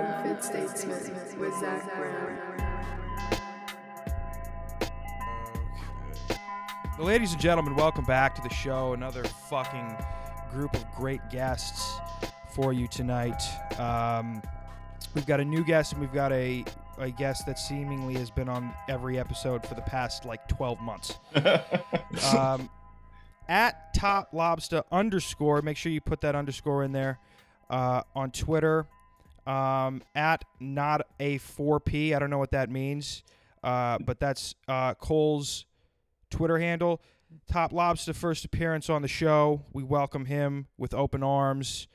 Unfit Statements with Zach Brown. Okay. Ladies and gentlemen, welcome back to the show. Another fucking group of great guests for you tonight. We've got a new guest and we've got a guest that seemingly has been on every episode for the past like 12 months. At Top Lobster _, make sure you put that underscore in there, on Twitter. At not a 4P, I don't know what that means, but that's Cole's Twitter handle. Top Lobster, first appearance on the show. We welcome him with open arms.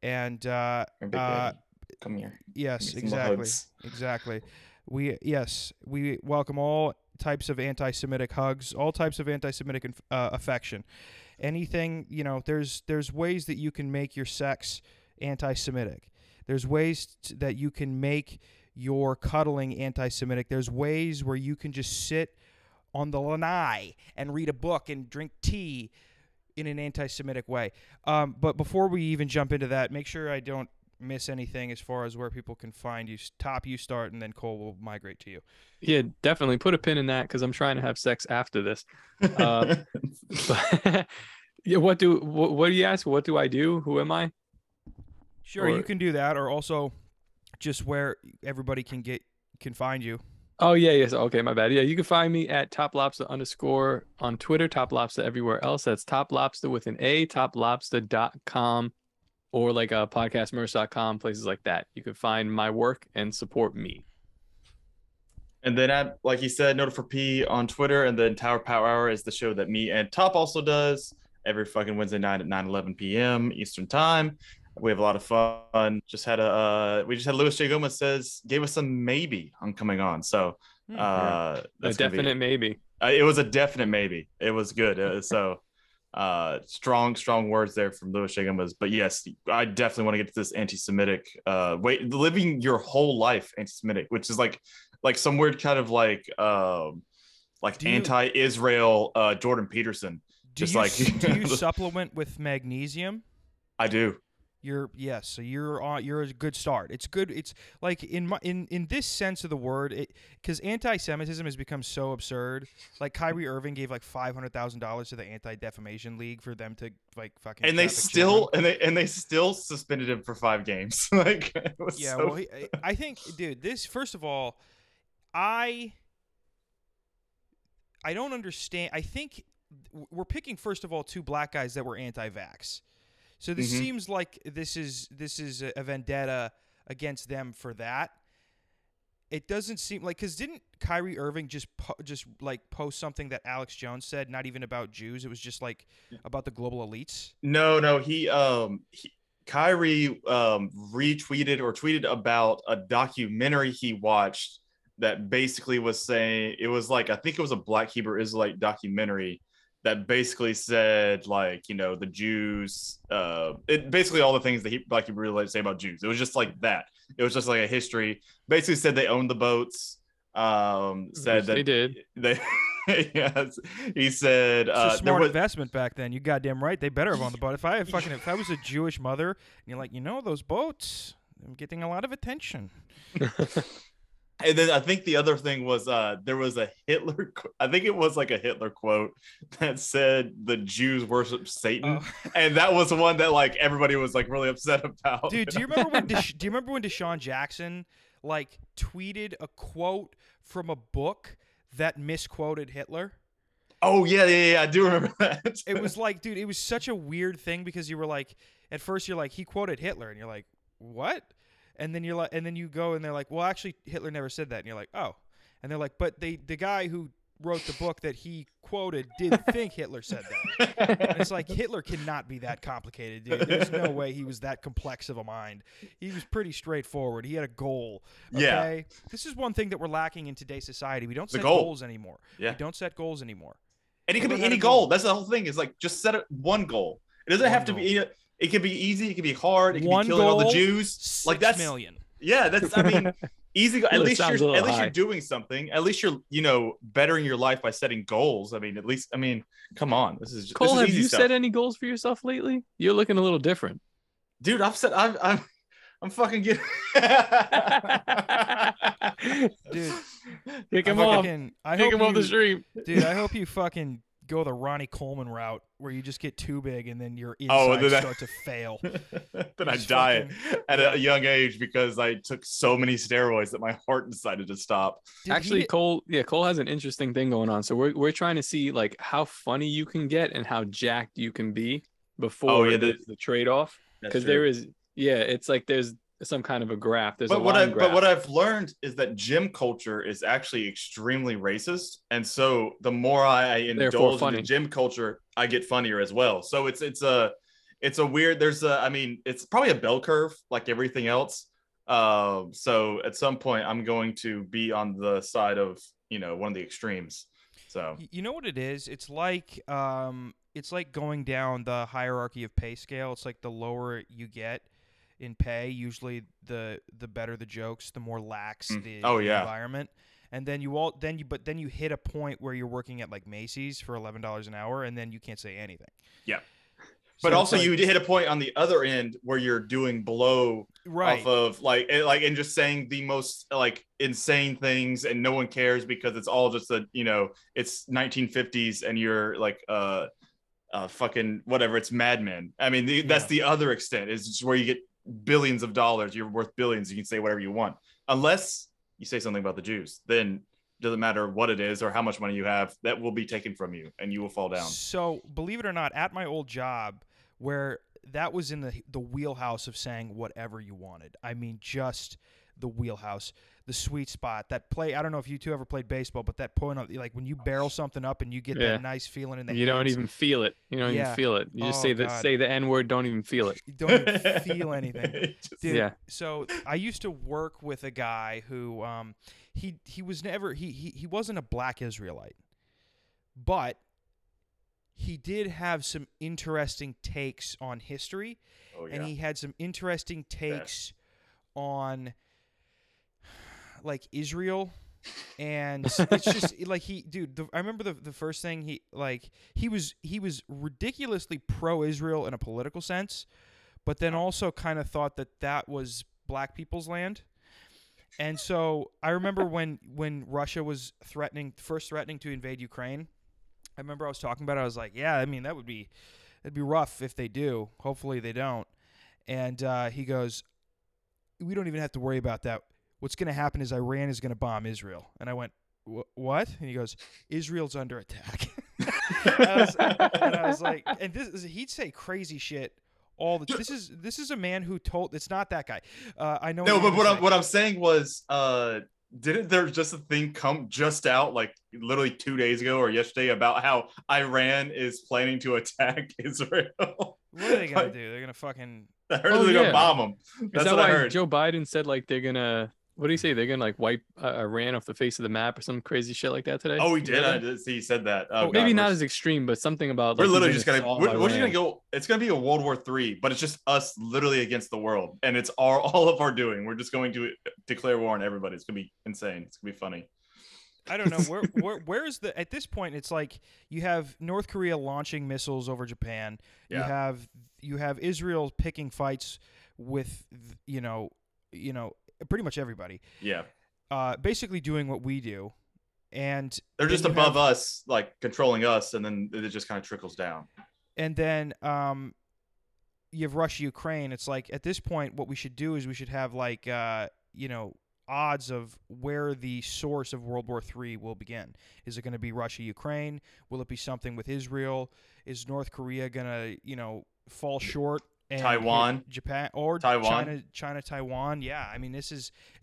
And come here. Yes, exactly. We welcome all types of anti-Semitic hugs, all types of anti-Semitic affection. Anything, you know, there's ways that you can make your sex anti-Semitic. There's ways that you can make your cuddling anti-Semitic. There's ways where you can just sit on the lanai and read a book and drink tea in an anti-Semitic way. But before we even jump into that, make sure I don't miss anything as far as where people can find you. Top, you start, and then Cole will migrate to you. Yeah, definitely. Put a pin in that because I'm trying to have sex after this. Yeah, what do you ask? What do I do? Who am I? Sure, you can do that, or also just where everybody can find you. Oh, yeah, yes. Okay, my bad. Yeah, you can find me at Top Lobster _ on Twitter, Top Lobster everywhere else. That's Top Lobster with an A, toplobster.com, or like podcastmerch.com, places like that. You can find my work and support me. And then, at, like you said, Note4P on Twitter, and then Tower Power Hour is the show that me and Top also does every fucking Wednesday night at 9:11 p.m. Eastern Time. We have a lot of fun. We just had Luis J. Gomez gave us a maybe on coming on. So that's a definite maybe. It was a definite maybe. It was good. Strong words there from Luis J. Gomez. But yes, I definitely want to get to this anti-Semitic living your whole life anti-Semitic, which is like some weird kind of like anti-Israel Jordan Peterson. Do you supplement with magnesium? I do. You're a good start. It's good. It's like in this sense of the word, because anti-Semitism has become so absurd. Like Kyrie Irving gave like $500,000 to the Anti-Defamation League for them to like fucking. And they still suspended him for 5 games. Like it was I think, dude. This first of all, I don't understand. I think we're picking first of all 2 black guys that were anti-vax. So this seems like this is a vendetta against them for that. It doesn't seem like, because didn't Kyrie Irving just post something that Alex Jones said, not even about Jews? It was just like about the global elites. No, Kyrie retweeted or tweeted about a documentary he watched that basically was saying, it was like, I think it was a Black Hebrew Israelite documentary that basically said, like, you know, the Jews, it basically all the things that Black Hebrew Israelites say about Jews. It was just like that. It was just like a history. Basically said they owned the boats. Said that they did. Yes, he said it's a smart investment back then. You goddamn right. They better have owned the boat. If I was a Jewish mother, and you're like, you know, those boats, I'm getting a lot of attention. And then I think the other thing was there was a Hitler. I think it was like a Hitler quote that said the Jews worship Satan, and that was the one that like everybody was like really upset about. Dude, do you remember when? Do you remember when Deshaun Jackson like tweeted a quote from a book that misquoted Hitler? Oh yeah, I do remember that. It was like, dude, it was such a weird thing because you were like, at first you're like, he quoted Hitler, and you're like, what? And then you're like, and then you go, and they're like, well, actually, Hitler never said that. And you're like, oh. And they're like, but the guy who wrote the book that he quoted did think Hitler said that. And it's like, Hitler cannot be that complicated, dude. There's no way he was that complex of a mind. He was pretty straightforward. He had a goal. Okay? Yeah. This is one thing that we're lacking in today's society. We don't set goals anymore. Yeah. We don't set goals anymore. And it could be any goal. That's the whole thing. It's like, just set one goal. It doesn't have to be... It could be easy. It could be hard. It could be killing all the Jews. 6 like that's million. Yeah, that's. I mean, easy. At least you're doing something. At least you're, you know, bettering your life by setting goals. I mean, at least. I mean, come on. This is just, Cole. Have you set any goals for yourself lately? You're looking a little different, dude. I've set. I've. I'm fucking getting dude. Pick him up. Pick him off the stream. Dude, I hope you fucking go the Ronnie Coleman route where you just get too big and then your insides start to fail. Then I die at a young age because I took so many steroids that my heart decided to stop. Actually, Cole has an interesting thing going on. So we're trying to see like how funny you can get and how jacked you can be before the trade-off. Because there is, it's like there's some kind of a graph. But what I've learned is that gym culture is actually extremely racist, and so the more I indulge in gym culture, I get funnier as well. So it's a weird. It's probably a bell curve, like everything else. So at some point, I'm going to be on the side of one of the extremes. So you know what it is? It's like going down the hierarchy of pay scale. It's like the lower you get in pay, usually the better the jokes, the more lax the environment. And then you hit a point where you're working at like Macy's for $11 an hour, and then you can't say anything. Yeah. So but also, you hit a point on the other end where you're doing blow off of and just saying the most insane things, and no one cares because it's all just it's 1950s and you're like fucking whatever, it's Mad Men. I mean, that's the other extent is just where you get billions of dollars. You're worth billions. You can say whatever you want, unless you say something about the Jews. Then it doesn't matter what it is or how much money you have. That will be taken from you, and you will fall down. So believe it or not, at my old job, where that was in the wheelhouse of saying whatever you wanted. I mean, just the wheelhouse, the sweet spot, that play. I don't know if you two ever played baseball, but that point of like when you barrel something up and you get that nice feeling in the hands. Don't even feel it. You don't even feel it. You just say the N-word. Don't even feel it. You don't even feel anything. Dude, yeah. So I used to work with a guy who he wasn't a black Israelite, but he did have some interesting takes on history, and he had some interesting takes on like Israel, and it's just like I remember the first thing he was ridiculously pro-Israel in a political sense, but then also kind of thought that was black people's land. And so I remember when Russia was threatening to invade Ukraine, I remember I was talking about it. I was like, yeah, I mean, that'd be rough if they do. Hopefully they don't. And he goes, we don't even have to worry about that. What's going to happen is Iran is going to bomb Israel. And I went, what? And he goes, Israel's under attack. and I was like, and he'd say crazy shit all the time. This is a man who told, it's not that guy. I know. No, but what I'm saying was, didn't there just a thing come just out like literally 2 days ago or yesterday about how Iran is planning to attack Israel? What are they going to do? They're going to fucking... I heard they're going to bomb them. That's what I heard. Joe Biden said like they're going to... What do you say? They're going to like wipe Iran off the face of the map or some crazy shit like that today? Oh, he did. I did see he said that. Oh, maybe not as extreme, but something about... Like, we're literally just going to... We're just going to go... It's going to be a World War III, but it's just us literally against the world. And it's all of our doing. We're just going to declare war on everybody. It's going to be insane. It's going to be funny. I don't know. Where is the... At this point, it's like you have North Korea launching missiles over Japan. Yeah. You have Israel picking fights with, pretty much everybody. Yeah. Basically doing what we do. And they're just above us, like controlling us. And then it just kind of trickles down. And then you have Russia, Ukraine. It's like at this point, what we should do is we should have like, odds of where the source of World War III will begin. Is it going to be Russia, Ukraine? Will it be something with Israel? Is North Korea going to, fall short? And Taiwan, Japan, or Taiwan, China, Taiwan. Yeah, I mean, it's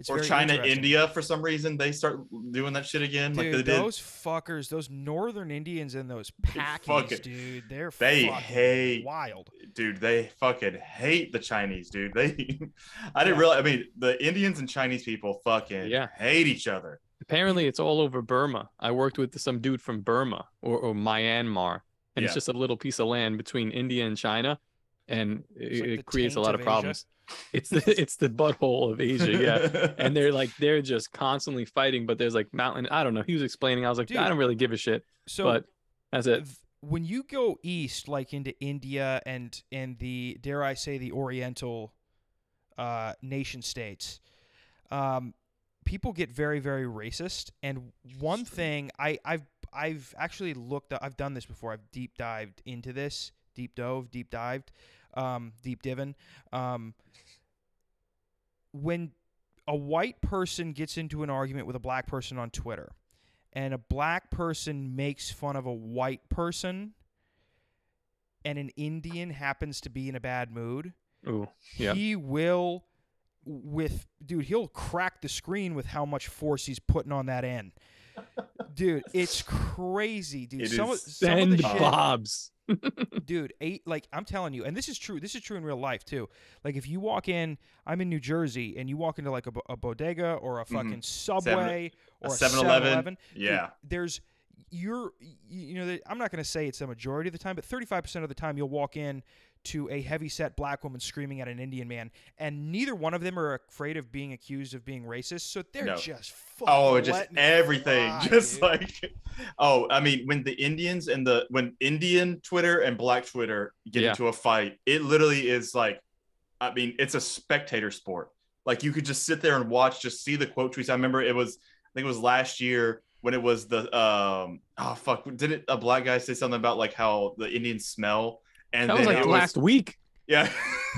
or very China, India. For some reason, they start doing that shit again. Dude, like those fuckers, those Northern Indians and those Pakis, dude, they hate wild. Dude, they fucking hate the Chinese, dude. I didn't realize. I mean, the Indians and Chinese people fucking hate each other. Apparently, it's all over Burma. I worked with some dude from Burma or Myanmar, and it's just a little piece of land between India and China. And it creates a lot of problems. It's the butthole of Asia, yeah. And they're just constantly fighting, but there's like mountain. I don't know. He was explaining. I was like, dude, I don't really give a shit. So, but that's it. When you go east, like into India and the dare I say the Oriental nation states, people get very, very racist. And one thing I've actually looked up, I've done this before. I've deep dived into this. When a white person gets into an argument with a black person on Twitter and a black person makes fun of a white person and an Indian happens to be in a bad mood, ooh, yeah, he will, with, dude, he'll crack the screen with how much force he's putting on that end. Dude, it's crazy, dude. It some, is some of the bobs. Shit, dude, like I'm telling you, and this is true. This is true in real life too. Like if you walk in, I'm in New Jersey, and you walk into like a bodega or a fucking Subway or a 7-Eleven. Yeah, dude, there's I'm not gonna say it's a majority of the time, but 35% of the time you'll walk in to a heavy-set black woman screaming at an Indian man, and neither one of them are afraid of being accused of being racist, so they're just fucking letting everything fly, dude. Like, oh, I mean, when the Indians and when Indian Twitter and black Twitter get into a fight, it literally is like, I mean, it's a spectator sport. Like, you could just sit there and watch, just see the quote tweets. I remember I think it was last year when it was the, didn't a black guy say something about like how the Indians smell? And that was like last week. Yeah.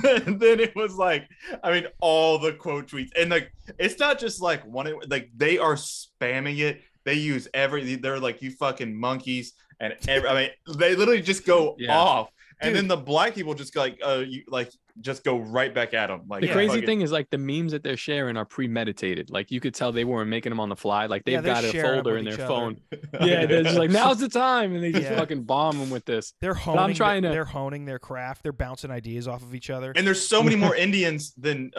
And then it was like, I mean, all the quote tweets. And like, it's not just like one, like they are spamming it. They use they're like, you fucking monkeys. And I mean, they literally just go off. And then the black people just go like, just go right back at them. Like, the crazy thing is like the memes that they're sharing are premeditated. Like you could tell they weren't making them on the fly. Like they've got a folder in their phone. Yeah, they're just like, now's the time, and they just fucking bomb them with this. They're They're honing their craft. They're bouncing ideas off of each other. And there's so many more Indians than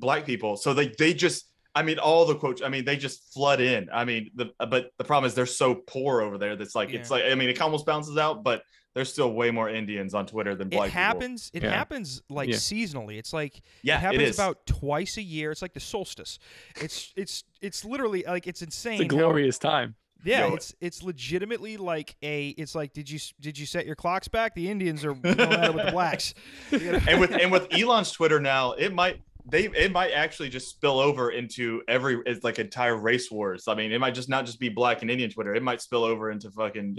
black people. So they just, I mean, all the quotes, I mean, they just flood in. I mean, but the problem is they're so poor over there. That's like, it's like, I mean, it almost bounces out, but there's still way more Indians on Twitter than black people. It happens like seasonally. It's like it happens about twice a year. It's like the solstice. It's literally like, it's insane. It's a glorious time. Yeah, it's legitimately like did you set your clocks back? The Indians are going at it with the blacks. And with Elon's Twitter now, it might actually just spill over into entire race wars. I mean, it might just not just be black and Indian Twitter. It might spill over into fucking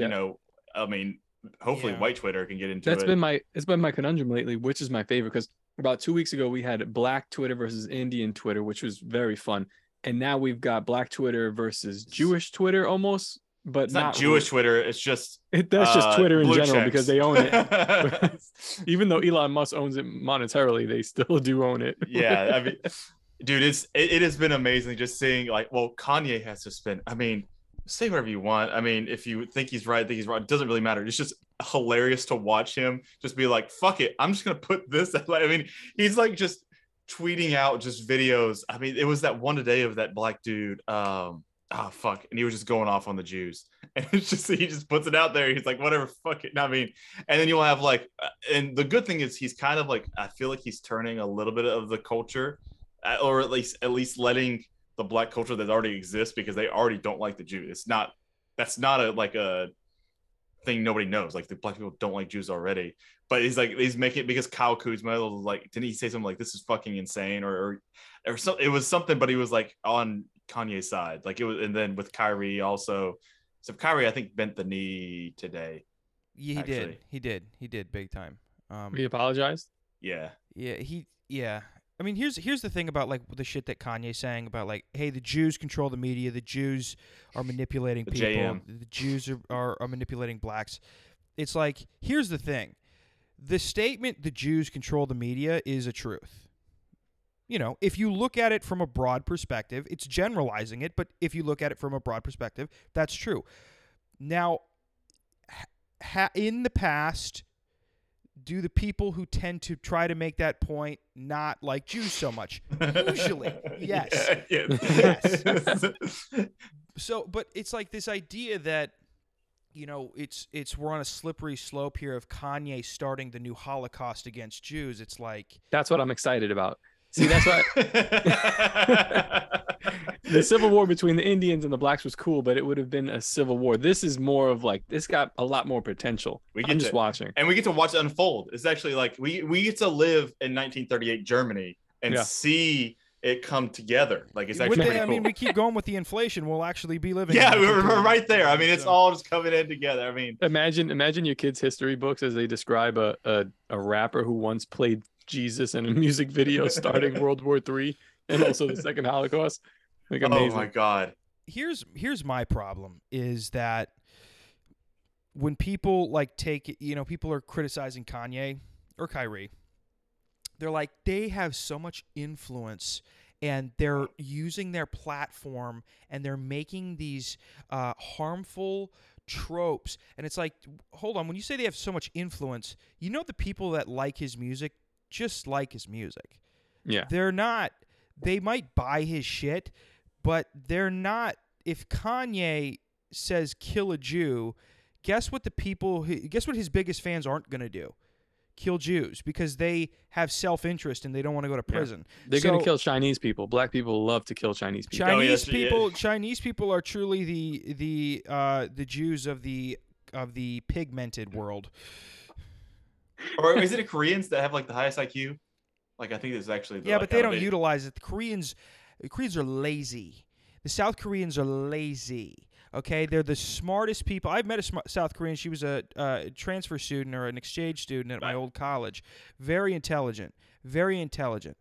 hopefully white Twitter can get into it. It's been my conundrum lately, which is my favorite, because about 2 weeks ago we had black Twitter versus Indian Twitter, which was very fun. And now we've got black Twitter versus Jewish Twitter almost, but it's not Jewish Twitter. It's just that's just Twitter in general because they own it. Even though Elon Musk owns it monetarily, they still do own it. Yeah, I mean, dude, it has been amazing just seeing like, well, Kanye has to spend. I mean, say whatever you want. I mean, if you think he's right, think he's wrong, it doesn't really matter. It's just hilarious to watch him just be like, fuck it, I'm just gonna put this out. I mean, he's like just tweeting out just videos. I mean, it was that one today of that black dude. And he was just going off on the Jews, and it's just, he just puts it out there. He's like, whatever, fuck it. I mean, and then you'll have like, and the good thing is he's kind of like, I feel like he's turning a little bit of the culture, or at least letting the black culture that already exists, because they already don't like the Jews. That's not a thing nobody knows. Like the black people don't like Jews already, but he's making it because Kyle Kuzma was like, didn't he say something like, this is fucking insane or something? It was something, but he was like on Kanye's side, like it was. And then with Kyrie also, so Kyrie I think bent the knee today. Yeah, he did big time. He apologized. Yeah. I mean, here's the thing about like the shit that Kanye's saying about like, hey, the Jews control the media, the Jews are manipulating people, the Jews are manipulating blacks. It's like, here's the thing: the statement "the Jews control the media" is a truth. You know, if you look at it from a broad perspective, it's generalizing it, but if you look at it from a broad perspective, that's true. Now, in the past, do the people who tend to try to make that point not like Jews so much? Usually, yes. Yes. So, but it's like this idea that, you know, it's we're on a slippery slope here of Kanye starting the new Holocaust against Jews. It's like, that's what I'm excited about. See, that's why the civil war between the Indians and the blacks was cool, but it would have been a civil war. This is more of like, this got a lot more potential. I'm just watching, and we get to watch it unfold. It's actually like we get to live in 1938 Germany and see it come together. Like, it's actually pretty cool. I mean, we keep going with the inflation, we'll actually be living. Yeah, we're right there. I mean, it's all just coming in together. I mean, imagine your kids' history books as they describe a rapper who once played Jesus in a music video starting World War III and also the Second Holocaust. Like, amazing. Oh my God. Here's my problem is that when people like take, you know, people are criticizing Kanye or Kyrie. They're like, they have so much influence and they're using their platform and they're making these harmful tropes. And it's like, hold on, when you say they have so much influence, you know, the people that like his music just like his music. Yeah. They're not, they might buy his shit, but they're not, if Kanye says kill a Jew, guess what the people, guess what his biggest fans aren't going to do? Kill Jews, because they have self-interest and they don't want to go to prison. Yeah. They're going to kill Chinese people. Black people love to kill Chinese people. Chinese people are truly the Jews of the pigmented world. Or is it the Koreans that have like the highest IQ? Like, I think it's actually the, yeah, like, but they don't utilize it. The Koreans are lazy. The South Koreans are lazy. Okay, they're the smartest people. I've met a South Korean. She was a transfer student or an exchange student at my old college. Very intelligent, and very religious.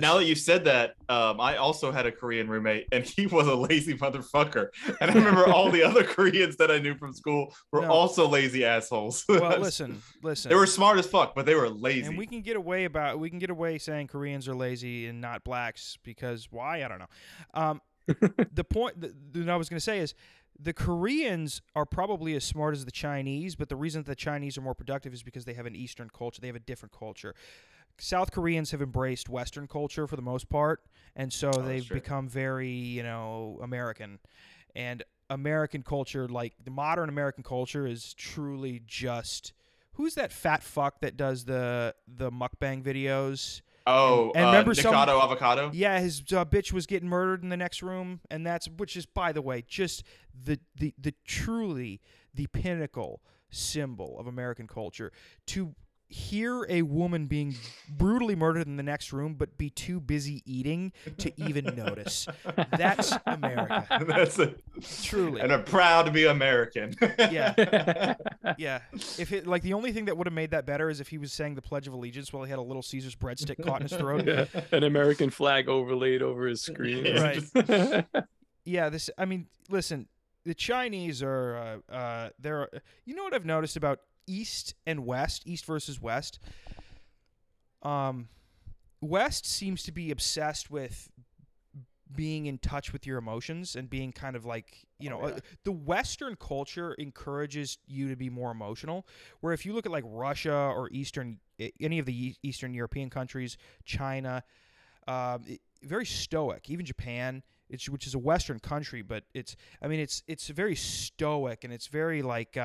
Now that you said that, I also had a Korean roommate, and he was a lazy motherfucker. And I remember all the other Koreans that I knew from school were also lazy assholes. Well, listen. They were smart as fuck, but they were lazy. And we can get away saying Koreans are lazy and not blacks because why? I don't know. The point that I was going to say is the Koreans are probably as smart as the Chinese, but the reason that the Chinese are more productive is because they have an Eastern culture. They have a different culture. South Koreans have embraced Western culture for the most part, and so they've become very, American. And American culture, like the modern American culture, is truly just – who's that fat fuck that does the mukbang videos? Oh, and remember Nikado Avocado? Yeah, his bitch was getting murdered in the next room, and that's, which is, by the way, just the truly the pinnacle symbol of American culture. To hear a woman being brutally murdered in the next room, but be too busy eating to even notice. That's America. That's it. Truly. And I'm proud to be American. Yeah. Yeah. If it, like, the only thing that would have made that better is if he was saying the Pledge of Allegiance while he had a Little Caesar's breadstick caught in his throat. Yeah. An American flag overlaid over his screen. Right. Yeah. This, I mean, listen, the Chinese are, they're, you know what I've noticed about East and West, East versus West. West seems to be obsessed with being in touch with your emotions and being kind of like, the Western culture encourages you to be more emotional, where if you look at like Russia or any of the Eastern European countries, China, very stoic, even Japan, which is a Western country, but it's very stoic and it's very like,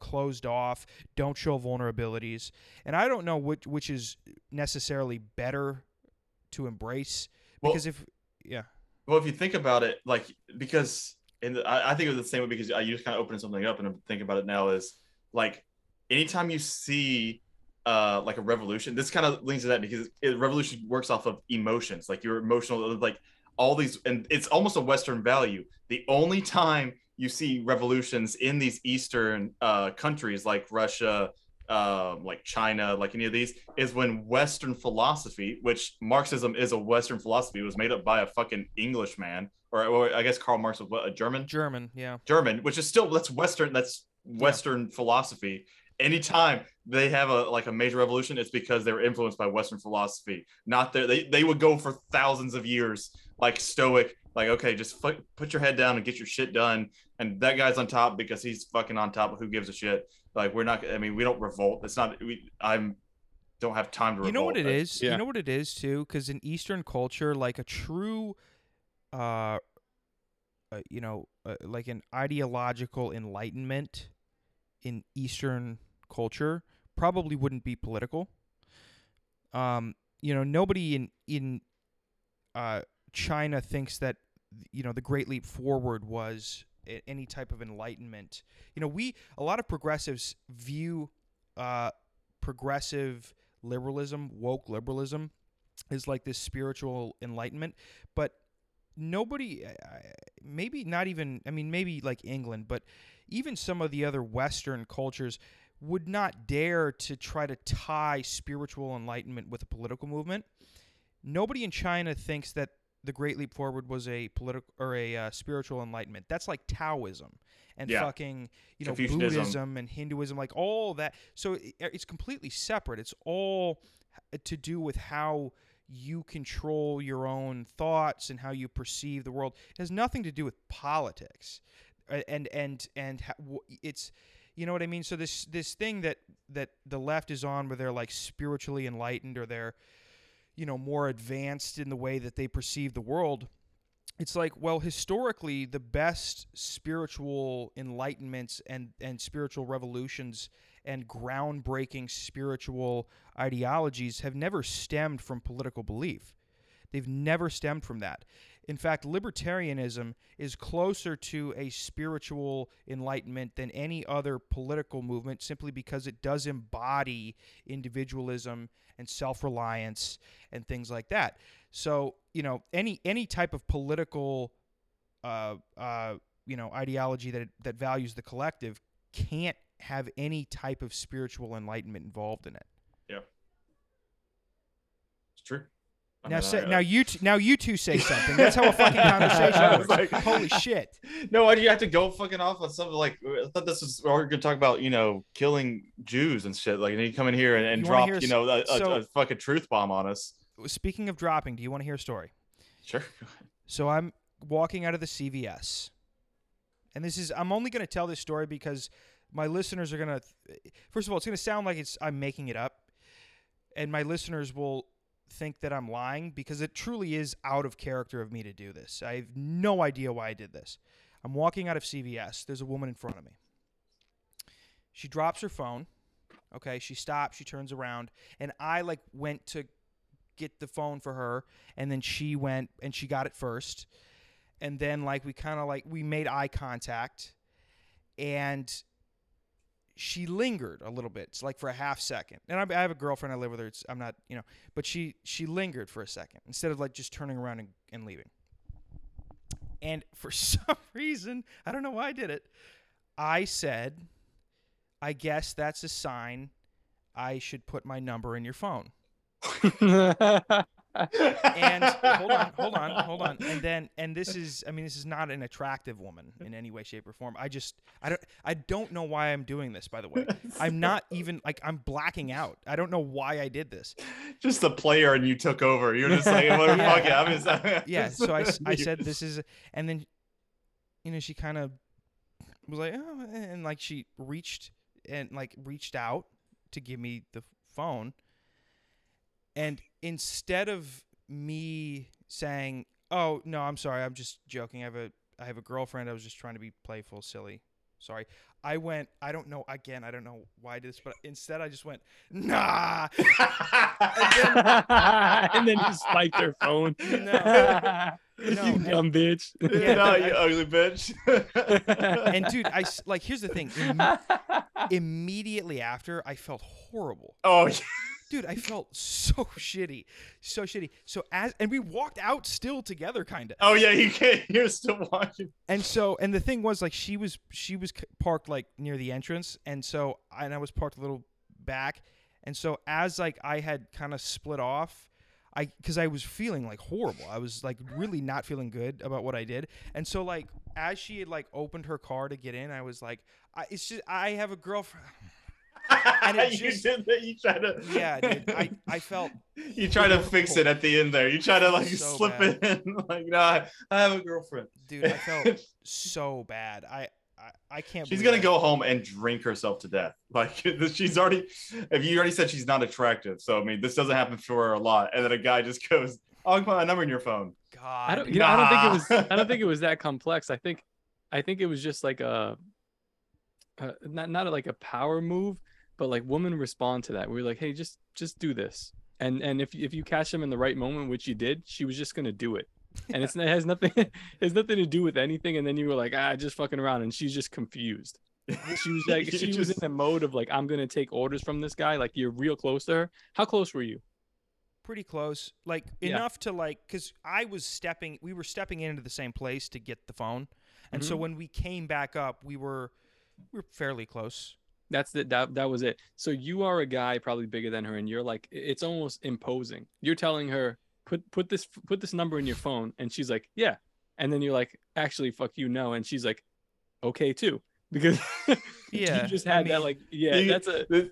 closed off, don't show vulnerabilities. And I don't know which is necessarily better to embrace, because if you think about it, like, because, and I think it was the same way, because you just kind of opened something up, and I'm thinking about it now is like, anytime you see like a revolution, this kind of leans to that, because revolution works off of emotions. Like, you're emotional, like, all these, and it's almost a Western value. The only time you see revolutions in these Eastern countries, like Russia, like China, like any of these, is when Western philosophy, which Marxism is a Western philosophy, was made up by a fucking English man, or I guess Karl Marx was a German? German, which is still, that's Western philosophy. Anytime they have a major revolution, it's because they were influenced by Western philosophy. Not their, they would go for thousands of years like stoic, like, okay, just put your head down and get your shit done. And that guy's on top because he's fucking on top. Of who gives a shit? Like, we're not. I mean, we don't revolt. It's not. I don't have time to revolt. You know what it is? Yeah. You know what it is too, because in Eastern culture, like a true, like an ideological enlightenment in Eastern culture probably wouldn't be political. Nobody in China thinks that, the Great Leap Forward was any type of enlightenment. A lot of progressives view progressive liberalism, woke liberalism, is like this spiritual enlightenment. But nobody, maybe not even, I mean, maybe like England, but even some of the other Western cultures would not dare to try to tie spiritual enlightenment with a political movement. Nobody in China thinks that the Great Leap Forward was a political or a spiritual enlightenment. That's like Taoism and fucking, you know, Buddhism and Hinduism, like all that. So it's completely separate. It's all to do with how you control your own thoughts and how you perceive the world. It has nothing to do with politics, and it's, you know what I mean. So this thing that the left is on, where they're like spiritually enlightened or they're, you know, more advanced in the way that they perceive the world. It's like, well, historically, the best spiritual enlightenments and spiritual revolutions and groundbreaking spiritual ideologies have never stemmed from political belief. They've never stemmed from that. In fact, libertarianism is closer to a spiritual enlightenment than any other political movement, simply because it does embody individualism and self-reliance and things like that. So, you know, any type of political, you know, ideology that values the collective can't have any type of spiritual enlightenment involved in it. Yeah, it's true. Now, now you two say something. That's how a fucking conversation works. Like, holy shit! No, why do you have to go fucking off on something like? I thought this was we're gonna talk about, you know, killing Jews and shit. Like, and you come in here and drop a fucking truth bomb on us. Speaking of dropping, do you want to hear a story? Sure. So I'm walking out of the CVS, and I'm only gonna tell this story because my listeners are gonna. First of all, it's gonna sound like I'm making it up, and my listeners will think that I'm lying, because it truly is out of character of me to do this. I have no idea why I did this. I'm walking out of CVS. There's a woman in front of me. She drops her phone. Okay, she stops. She turns around, and I like went to get the phone for her, and then she went and she got it first, and then like we made eye contact, and she lingered a little bit. It's like for a half second. And I have a girlfriend. I live with her. I'm not, you know, but she lingered for a second instead of like just turning around and leaving. And for some reason, I don't know why I did it, I said, I guess that's a sign I should put my number in your phone. And hold on. And this is not an attractive woman in any way, shape, or form. I don't know why I'm doing this, by the way. I'm not even like, I'm blacking out. I don't know why I did this. Just the player and you took over. You're just like, well, fuck it. Yeah. So I said, this is, and then, you know, she kind of was like, oh, and like she reached out to give me the phone. And instead of me saying, "Oh no, I'm sorry, I'm just joking. I have a girlfriend. I was just trying to be playful, silly. Sorry." I went, I don't know why I did this, but instead I just went, nah. and then you spiked her phone. No, you dumb bitch. Yeah, you ugly bitch. And dude, here's the thing. Immediately after, I felt horrible. Oh, yeah. Dude, I felt so shitty. So shitty. And we walked out still together, kind of. Oh, yeah, you're still watching. And so, and the thing was, like, she was parked, like, near the entrance. And so, I was parked a little back. And so, as, like, I had kind of split off, because I was feeling, like, horrible. I was, like, really not feeling good about what I did. And so, like, as she had, like, opened her car to get in, I was like, I have a girlfriend. And dude, I felt you try to fix it at the end there. You try to like so slip bad. It in like, nah, I have a girlfriend. Dude, I felt so bad. I can't. She's gonna go home and drink herself to death. Like she's already. If you already said she's not attractive, so I mean, this doesn't happen for her a lot. And then a guy just goes, "I'll put my number in your phone." God, I don't think it was that complex. I think it was just like not like a power move, but like women respond to that. We were like, hey, just do this, and if you catch them in the right moment, which you did, she was just gonna do it, and it has nothing to do with anything. And then you were like, just fucking around, and she's just confused. She was like, she was in the mode of like, I'm gonna take orders from this guy. Like, you're real close to her. How close were you? Pretty close, like enough to like, because I was stepping, we were stepping into the same place to get the phone, and so when we came back up, we were fairly close. That's the, that was it. So you are a guy probably bigger than her, and you're like, it's almost imposing. You're telling her, put this number in your phone, and she's like, yeah, and then you're like, actually, fuck you, no, and she's like, okay too, because you just had, I mean, that like, yeah, you, that's a.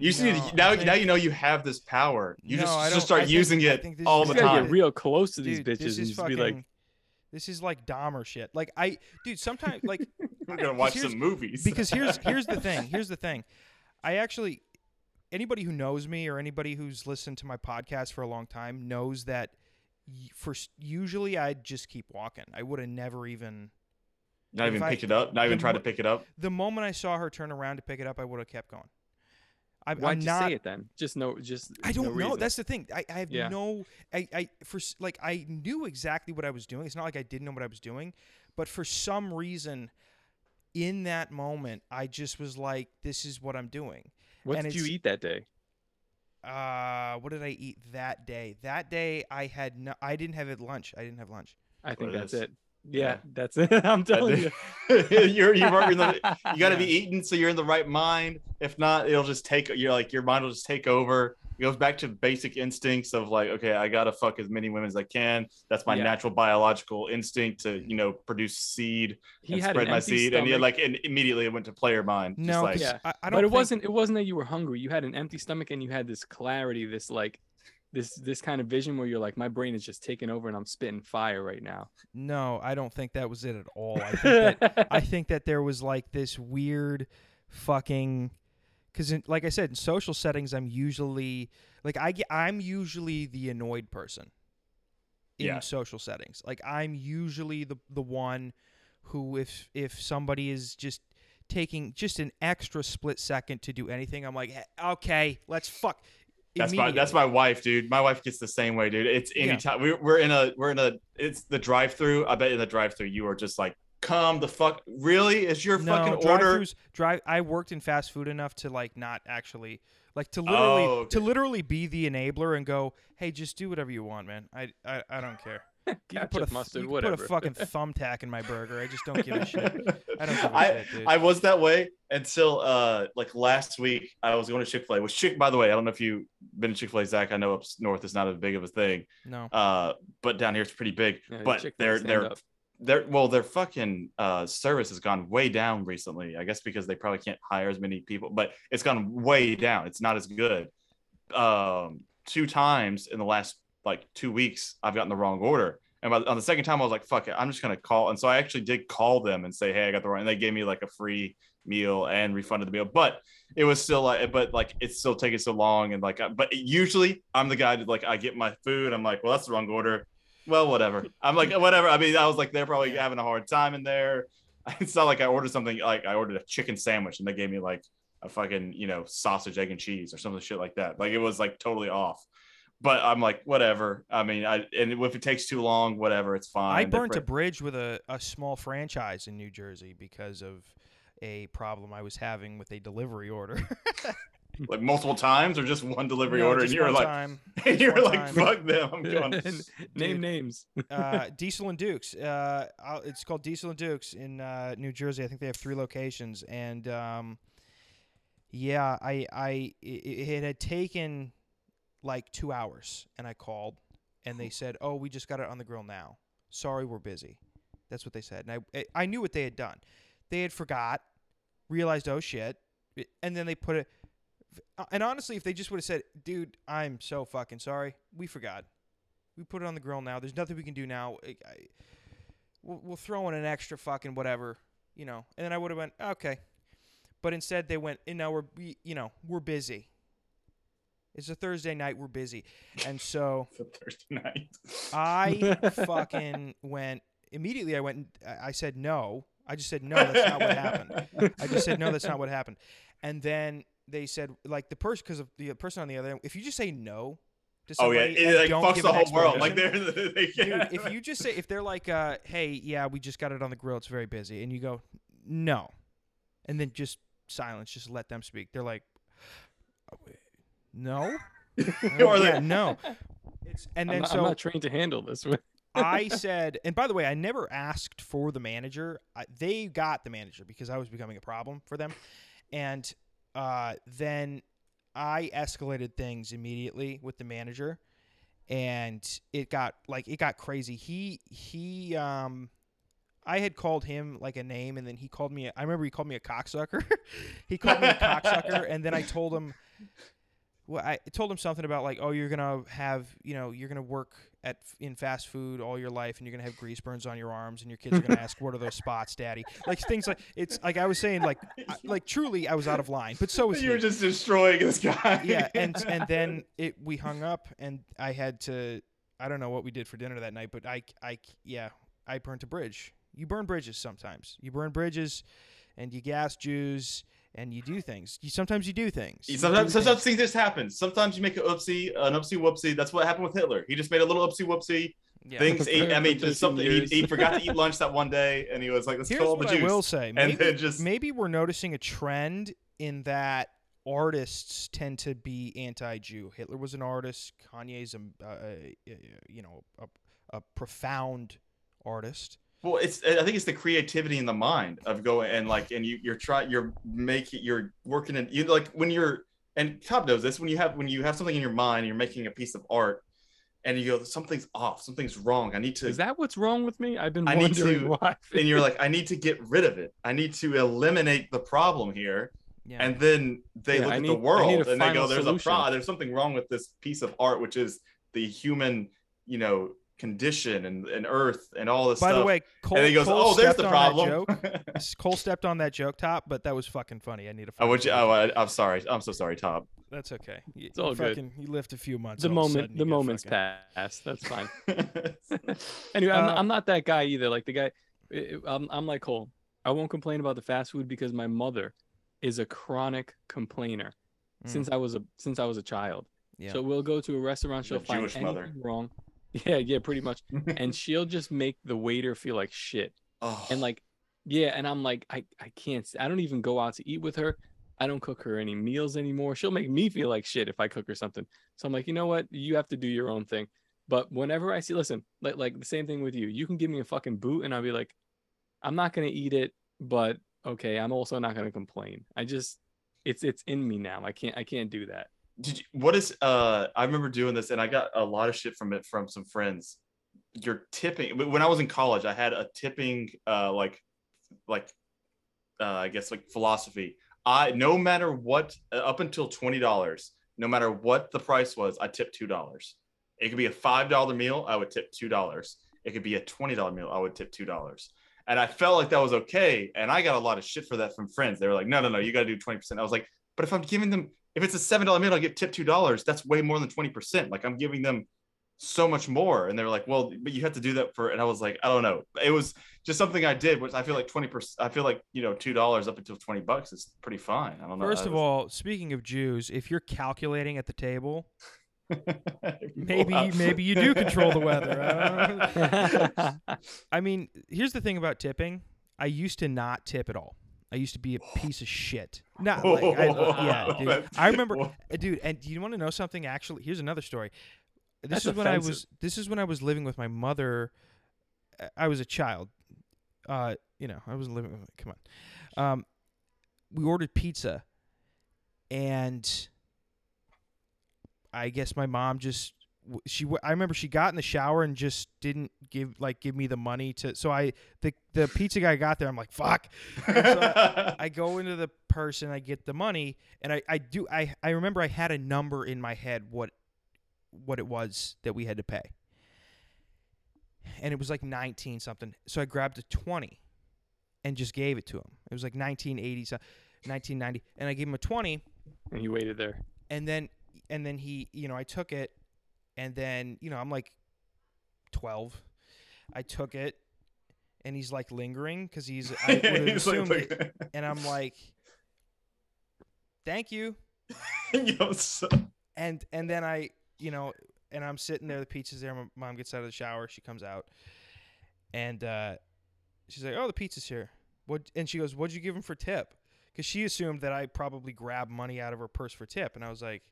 You see, no, now you know you have this power. You just start using it all the time. Get real close to these bitches and just fucking, be like, "This is like Dahmer shit." Like dude, sometimes like we're gonna watch some movies. Because here's the thing. Here's the thing. I actually, anybody who knows me or anybody who's listened to my podcast for a long time knows that. For usually, I'd just keep walking. I would have never even. Not even picked it up. Not even tried to pick it up. The moment I saw her turn around to pick it up, I would have kept going. Why'd you say it then? Just I don't know. That's the thing. I have no. I for like I knew exactly what I was doing. It's not like I didn't know what I was doing, but for some reason, in that moment, I just was like, "This is what I'm doing." What did you eat that day? What did I eat that day? That day I had no. I didn't have lunch. I didn't have lunch. I think that's it. Yeah, that's it. I'm telling you, you got to be eating so you're in the right mind. If not, it'll just take you. Like your mind will just take over. It goes back to basic instincts of like, okay, I gotta fuck as many women as I can. That's my natural biological instinct to produce seed and spread my seed. Stomach. And immediately it went to player mind. No, just like, I don't. But it wasn't that you were hungry. You had an empty stomach and you had this clarity, this like. This kind of vision where you're like, my brain is just taking over and I'm spitting fire right now. No, I don't think that was it at all. I think that, there was like this weird fucking, because like I said, in social settings, I'm usually like I'm usually the annoyed person in social settings. Like I'm usually the one who if somebody is just taking just an extra split second to do anything, I'm like, okay, let's fuck. That's my wife, dude. My wife gets the same way, dude. It's anytime we're in a it's the drive-thru. I bet in the drive-thru you are just like, come the fuck, really? Is your fucking order drive? I worked in fast food enough to like not actually like to literally to literally be the enabler and go, hey, just do whatever you want, man. I don't care. You can put a fucking thumbtack in my burger. I just don't give a shit. I don't give a shit, dude. I was that way until like last week. I was going to Chick-fil-A. By the way, I don't know if you've been to Chick-fil-A, Zach. I know up north it's not as big of a thing. No. But down here it's pretty big. Yeah, but their fucking service has gone way down recently. I guess because they probably can't hire as many people. But it's gone way down. It's not as good. 2 times in the last. Like 2 weeks I've gotten the wrong order, and on the second time I was like, fuck it, I'm just gonna call. And so I actually did call them and say, hey, I got the wrong, and they gave me like a free meal and refunded the meal, but it was still like, but like it's still taking so long. And like but usually I'm the guy that like I get my food, I'm like, well, that's the wrong order, well, whatever. I'm like, whatever. I mean, I was like, they're probably having a hard time in there. It's not like I ordered something, like I ordered a chicken sandwich and they gave me like a fucking sausage, egg and cheese or something, shit like that. Like it was like totally off. But I'm like, whatever. I mean, and if it takes too long, whatever, it's fine. I burnt a bridge with a small franchise in New Jersey because of a problem I was having with a delivery order. Like multiple times or just one delivery order? And you're like, fuck them. I'm going. Name names. Diesel and Dukes. It's called Diesel and Dukes in New Jersey. I think they have 3 locations. And it had taken like 2 hours, and I called and they said, oh, we just got it on the grill now, sorry, we're busy. That's what they said. And I knew what they had done. They had forgot, realized, oh shit, and then they put it. And honestly, if they just would have said, dude, I'm so fucking sorry, we forgot, we put it on the grill now, there's nothing we can do now, we'll throw in an extra fucking whatever, and then I would have went, okay. But instead they went, and now we're busy. It's a Thursday night. We're busy. And so it's a Thursday night. I fucking went immediately. I said, no, I just said, no, that's not what happened. I just said, no, that's not what happened. And then they said, like, because of the person on the other end, if you just say no to somebody, it like, fucks the whole world. Like dude, if you just say, if they're like, hey, yeah, we just got it on the grill, it's very busy. And you go, no. And then just silence. Just let them speak. They're like, no. Or like, no. It's, and then I'm not trained to handle this one. I said, and by the way, I never asked for the manager. They got the manager because I was becoming a problem for them. And then I escalated things immediately with the manager, and it got like, it got crazy. He I had called him like a name, and then he called me, I remember he called me a cocksucker. He called me a cocksucker. And then I told him, well, I told him something about like, oh, you're going to have, you know, you're going to work in fast food all your life, and you're going to have grease burns on your arms, and your kids are going to ask, what are those spots, daddy? Like things like, it's like, I was saying like, truly I was out of line, but so was you were just destroying this guy. Yeah. And then we hung up, and I had to, I don't know what we did for dinner that night, but I burnt a bridge. You burn bridges sometimes. You burn bridges, and you gas Jews, and you do things. Sometimes things just happen. Sometimes you make an oopsie whoopsie. That's what happened with Hitler. He just made a little oopsie whoopsie. Yeah. He forgot to eat lunch that one day, and he was like, let's kill all the Jews. Here's what I will say. Maybe we're noticing a trend in that artists tend to be anti-Jew. Hitler was an artist. Kanye's a profound artist. Well, I think it's the creativity in the mind of going and like, and you're working, and Cobb knows this, when you have something in your mind, you're making a piece of art, and you go, something's off, something's wrong. Is that what's wrong with me? I've been wondering why. And you're like, I need to get rid of it. I need to eliminate the problem here. Yeah. And then they look at the world and they go, there's something wrong with this piece of art, which is the human, condition and earth and all this stuff. By the way, Cole there's the problem. Cole stepped on that joke, Top, but that was fucking funny. I need a fucking I'm sorry. I'm so sorry, Top. That's okay. It's all good. You lived a few months. The moment's passed. That's fine. Anyway, I'm not that guy either. Like the guy, I'm like Cole. I won't complain about the fast food because my mother is a chronic complainer since I was a child. Yeah. So we'll go to a restaurant. She'll find anything wrong. Yeah, pretty much. And she'll just make the waiter feel like shit. Oh. And like, yeah, and I'm like, I can't. I don't even go out to eat with her. I don't cook her any meals anymore. She'll make me feel like shit if I cook her something. So I'm like, you know what? You have to do your own thing. But whenever I see, like the same thing with you. You can give me a fucking boot, and I'll be like, I'm not gonna eat it, but okay, I'm also not gonna complain. I just, it's in me now. I can't do that. I remember doing this, and I got a lot of shit from some friends. You're tipping. When I was in college, I had a tipping I guess like philosophy. No matter what, up until $20, no matter what the price was, I tipped $2. It could be a $5 meal, I would tip $2. It could be a $20 meal, I would tip $2. And I felt like that was okay. And I got a lot of shit for that from friends. They were like, no, you got to do 20%. I was like, but if I'm giving them, if it's a $7 meal, I'll get tipped $2. That's way more than 20%. Like, I'm giving them so much more. And they were like, well, but you have to do that for, and I was like, I don't know. It was just something I did, which I feel like $2 up until $20 is pretty fine. I don't know. First of all, speaking of Jews, if you're calculating at the table, maybe you do control the weather. I mean, here's the thing about tipping. I used to not tip at all. I used to be a piece of shit. I remember, dude. And do you want to know something? Actually, here's another story. This is when I was living with my mother. I was a child. I wasn't living with. Come on. We ordered pizza, and I guess my mom just. I remember she got in the shower and just didn't give me the money to. So the pizza guy got there. I'm like, fuck. So I go into the person, I get the money, and I remember I had a number in my head what it was that we had to pay, and it was like 19 something. So I grabbed a 20, and just gave it to him. It was like 1980, 1990, and I gave him a 20. And you waited there. And then he, I took it. And then, I'm like 12. I took it, and he's like lingering because he's and I'm like, thank you. And then I, and I'm sitting there. The pizza's there. My mom gets out of the shower. She comes out, and she's like, oh, the pizza's here. And she goes, what'd you give him for tip? because she assumed that I probably grabbed money out of her purse for tip. And I was like,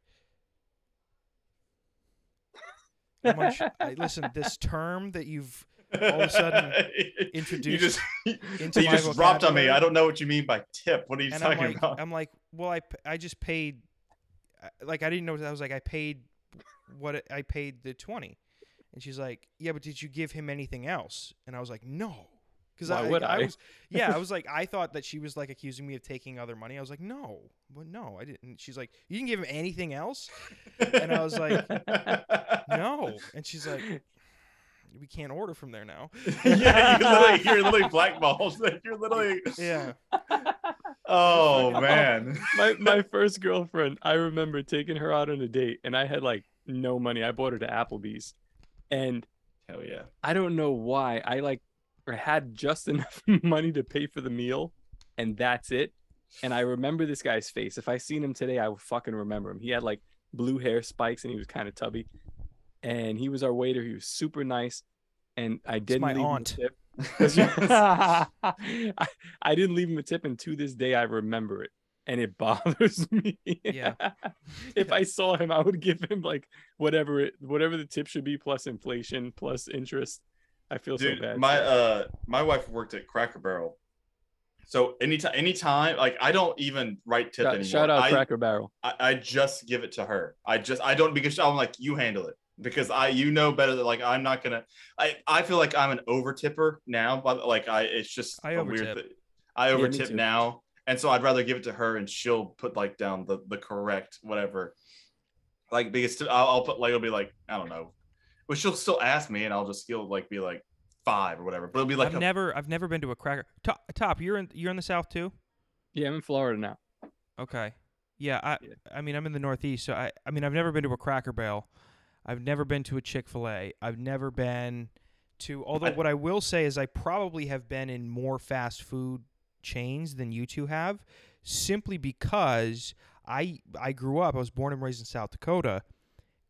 how much? Listen, this term that you've all of a sudden introduced into my vocabulary, dropped on me. I don't know what you mean by tip. What are you talking about? I'm like, well, I just paid. Like, I didn't know. I was like, I paid the 20. And she's like, yeah, but did you give him anything else? And I was like, no. Because I was like, I thought that she was like accusing me of taking other money. I was like, no, but no, I didn't. And she's like, you didn't give him anything else? And I was like, no. And she's like, we can't order from there now. Yeah, you're literally blackballed. You're literally. Yeah. Oh, man. My first girlfriend, I remember taking her out on a date, and I had like no money. I bought her to Applebee's, and hell yeah, I don't know why I like. Or had just enough money to pay for the meal, and that's it. And I remember this guy's face. If I seen him today, I would fucking remember him. He had like blue hair spikes, and he was kind of tubby. And he was our waiter. He was super nice. And I didn't leave him a tip. I didn't leave him a tip, and to this day, I remember it, and it bothers me. Yeah. If I saw him, I would give him like whatever the tip should be, plus inflation, plus interest. I feel so bad. My wife worked at Cracker Barrel, so anytime, like I don't even write tip anymore. Shout out Cracker Barrel. I just give it to her. I don't, because I'm like, you handle it, because you know better than, like, I'm not gonna. I feel like I'm an over tipper now, but like it's just a weird thing. I over tip now, and so I'd rather give it to her, and she'll put like down the correct whatever. Like, because I'll put like, it'll be like, I don't know. But she'll still ask me, and I'll just be like 5 or whatever. But it'll be like I've never been to a Cracker. Top, you're in the South too? Yeah, I'm in Florida now. Okay. Yeah, I mean, I'm in the Northeast, so I mean, I've never been to a Cracker Barrel. I've never been to a Chick-fil-A. I've never been to, although what I will say is I probably have been in more fast food chains than you two have, simply because I grew up, I was born and raised in South Dakota.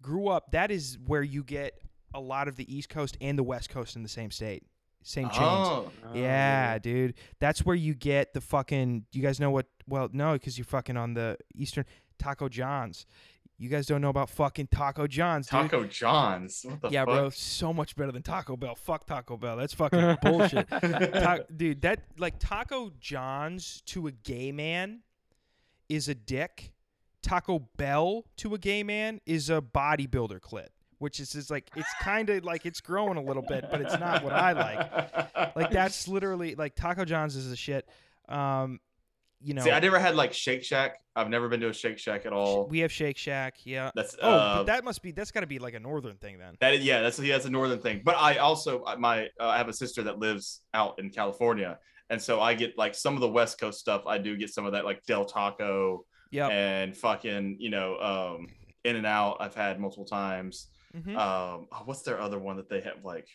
Grew up, that is where you get a lot of the East Coast and the West Coast in the same state. Same chains. Oh. Yeah, dude. That's where you get the fucking, you guys know what, well, no, because you're fucking on the Eastern, Taco John's. You guys don't know about fucking Taco John's, dude. Taco John's? What the fuck? Yeah, bro, so much better than Taco Bell. Fuck Taco Bell. That's fucking bullshit. Dude, that, like, Taco John's to a gay man is a dick. Taco Bell to a gay man is a bodybuilder clit, which is just like, it's kind of like it's growing a little bit, but it's not what I like. Like, that's literally like Taco John's is the shit. You know, see, I never had like Shake Shack. I've never been to a Shake Shack at all. We have Shake Shack, yeah. That's but that's got to be like a northern thing then. That that's a northern thing. But I also I have a sister that lives out in California, and so I get like some of the West Coast stuff. I do get some of that, like Del Taco. Yeah, and fucking, you know, In and Out I've had multiple times. Mm-hmm. What's their other one that they have? Like,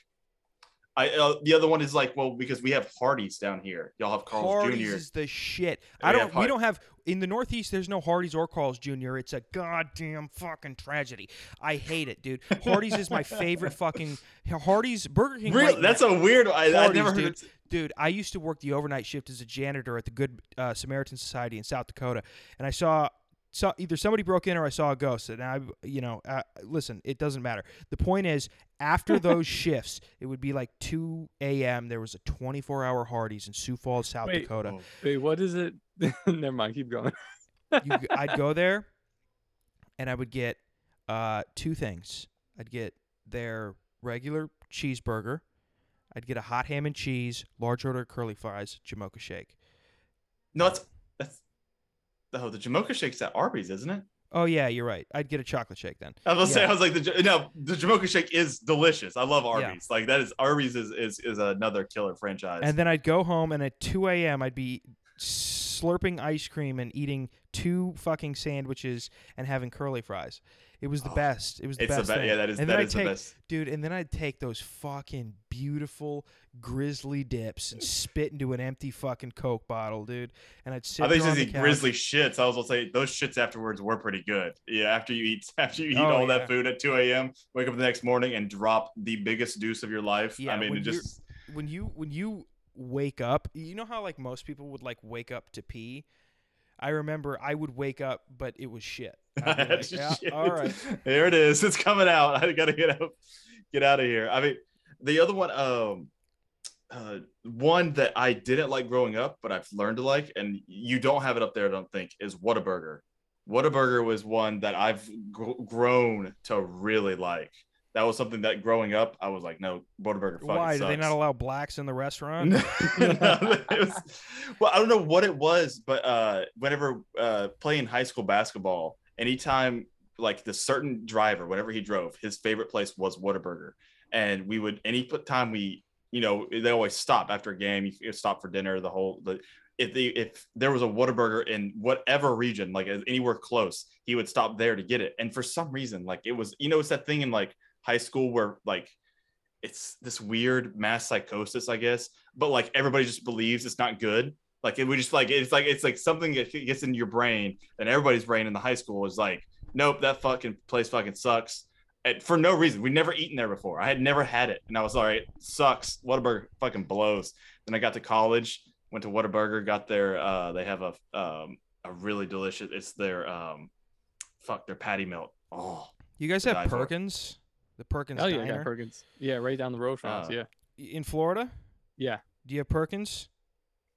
the other one is like, well, because we have Hardee's down here. Y'all have Carl's Jr. Hardee's is the shit. We don't have in the Northeast. There's no Hardee's or Carl's Jr. It's a goddamn fucking tragedy. I hate it, dude. Hardee's is my favorite fucking Hardee's Burger King. Really? Right, that's a weird. I've never heard. Dude, I used to work the overnight shift as a janitor at the Good Samaritan Society in South Dakota, and I saw either somebody broke in or I saw a ghost. And I, you know, listen, it doesn't matter. The point is, after those shifts, it would be like 2 a.m. There was a 24-hour Hardee's in Sioux Falls, South Dakota. Oh, wait, what is it? Never mind, keep going. I'd go there, and I would get two things. I'd get their regular cheeseburger. I'd get a hot ham and cheese, large order curly fries, Jamocha shake. No, that's the Jamocha shake's at Arby's, isn't it? Oh yeah, you're right. I'd get a chocolate shake then. I was gonna say, I was like, the Jamocha shake is delicious. I love Arby's. Yeah. Like, that is, Arby's is another killer franchise. And then I'd go home, and at 2 a.m. I'd be slurping ice cream and eating 2 fucking sandwiches and having curly fries. It was the best. It was the best. Yeah, that is the best. Dude, and then I'd take those fucking beautiful grizzly dips and spit into an empty fucking Coke bottle, dude. And I'd sit. I think these grizzly shits. I was gonna say, those shits afterwards were pretty good. Yeah, after you eat all that food at 2 a.m., wake up the next morning and drop the biggest deuce of your life. Yeah, I mean, it just when you wake up, you know how like most people would like wake up to pee. I remember I would wake up, but it was shit. Like, yeah, shit. All right. There it is. It's coming out. I got to get out of here. I mean, the other one that I didn't like growing up, but I've learned to like, and you don't have it up there, I don't think, is Whataburger. Whataburger was one that I've grown to really like. That was something that growing up, I was like, no, Whataburger fucking sucks. Why? Do they not allow blacks in the restaurant? Well, I don't know what it was, but whenever playing high school basketball, anytime like the certain driver, whenever he drove, his favorite place was Whataburger. And we would, any time we, you know, they always stop after a game, you stop for dinner, the whole, if there was a Whataburger in whatever region, like anywhere close, he would stop there to get it. And for some reason, like it was, you know, it's that thing in like high school where like it's this weird mass psychosis, I guess, but like everybody just believes it's not good. Like it would just like, it's like something that gets into your brain, and everybody's brain in the high school is like, nope, that fucking place fucking sucks. And for no reason. We'd never eaten there before. I had never had it. And I was all right, sucks. Whataburger fucking blows. Then I got to college, went to Whataburger, got their, they have a really delicious, it's their, their patty melt. Oh, you guys have Perkins? The Perkins Diner? Oh, yeah, yeah, Perkins. Yeah, right down the road from us, yeah. In Florida? Yeah. Do you have Perkins?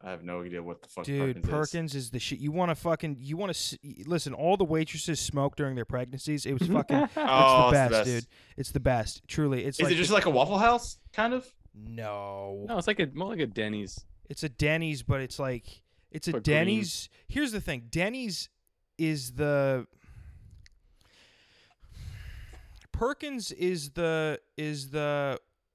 I have no idea what the fuck Perkins is. Dude, Perkins is the shit. You want to fucking, you want to, listen, all the waitresses smoke during their pregnancies. It was fucking, it's the best, dude. It's the best, truly. Is it just like a Waffle House, kind of? No. No, it's like more like a Denny's. It's a Denny's, but it's like, it's a Denny's. Here's the thing. Denny's is the, Perkins is the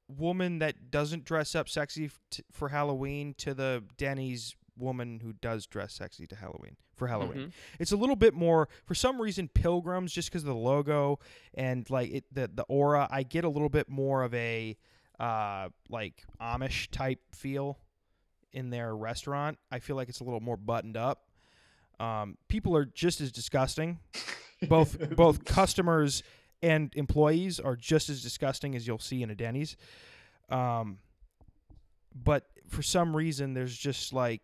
woman that doesn't dress up sexy for Halloween to the Denny's woman who does dress sexy to Halloween for Halloween. Mm-hmm. It's a little bit more, for some reason, Pilgrims, just because of the logo and like it, the aura, I get a little bit more of a like Amish type feel in their restaurant. I feel like it's a little more buttoned up. People are just as disgusting. Both customers and employees are just as disgusting as you'll see in a Denny's. But for some reason, there's just like,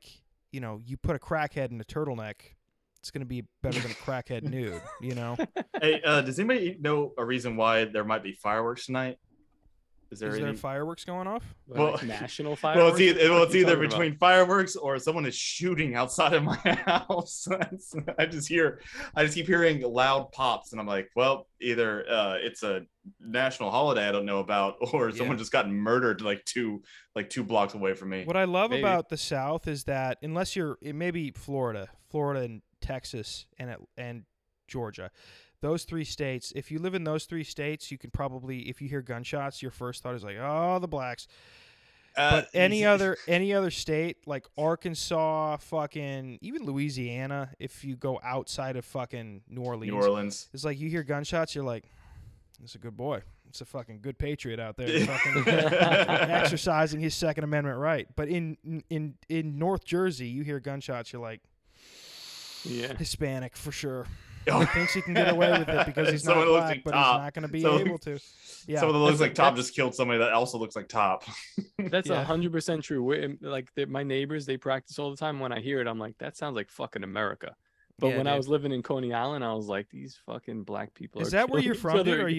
you know, you put a crackhead in a turtleneck, it's going to be better than a crackhead nude, you know? Hey, does anybody know a reason why there might be fireworks tonight? Is there fireworks going off? Well, like national fireworks? Well, it's either between fireworks or someone is shooting outside of my house. I just keep hearing loud pops, and I'm like, well, either it's a national holiday I don't know about, or someone just got murdered like two blocks away from me. What I love about the South is that unless you're, it may be Florida and Texas and Georgia. Those three states, if you live in those three states, you can probably, if you hear gunshots, your first thought is like, oh, the blacks. But any other state, like Arkansas, fucking, even Louisiana, if you go outside of fucking New Orleans. It's like you hear gunshots, you're like, it's a good boy. It's a fucking good patriot out there fucking exercising his Second Amendment right. But in North Jersey, you hear gunshots, you're like, yeah, Hispanic for sure. He thinks he can get away with it because he's not black, like, but Top. He's not going to be able to. Yeah. Someone that looks like Top just killed somebody that also looks like Top. That's 100% true. My neighbors, they practice all the time. When I hear it, I'm like, that sounds like fucking America. But when I was living in Coney Island, I was like, these fucking black people. Is that where you're from? Dude? Are you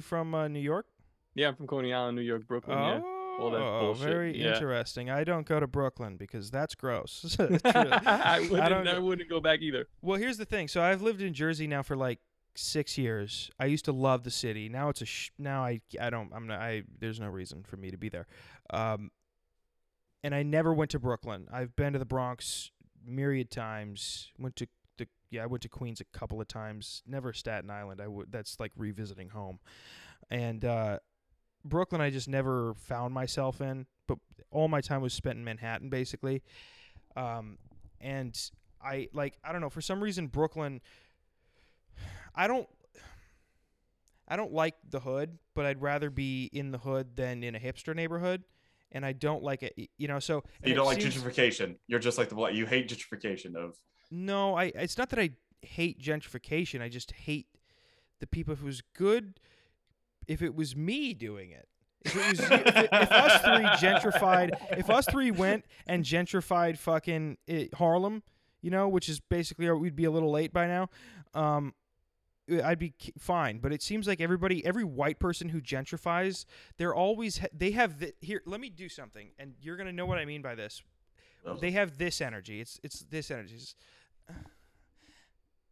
from New York? Yeah, I'm from Coney Island, New York, Brooklyn. Oh. Yeah. Oh, very interesting. I don't go to Brooklyn because that's gross. I wouldn't go back either. Well, here's the thing. So I've lived in Jersey now for like 6 years. I used to love the city. Now it's there's no reason for me to be there. And I never went to Brooklyn. I've been to the Bronx myriad times. I went to Queens a couple of times. Never Staten Island. That's like revisiting home. And Brooklyn, I just never found myself in, but all my time was spent in Manhattan, basically. And I don't know, for some reason, Brooklyn, I don't like the hood, but I'd rather be in the hood than in a hipster neighborhood. And I don't like it, you know, so. You don't like gentrification. You're just like you hate gentrification of. No, it's not that I hate gentrification. I just hate the people who's good. If it was me doing it, if us three gentrified, if us three went and gentrified fucking Harlem, you know, which is basically, we'd be a little late by now, I'd be fine. But it seems like everybody, every white person who gentrifies, they're always, here, let me do something, and you're going to know what I mean by this. Oh. They have this energy. It's this energy.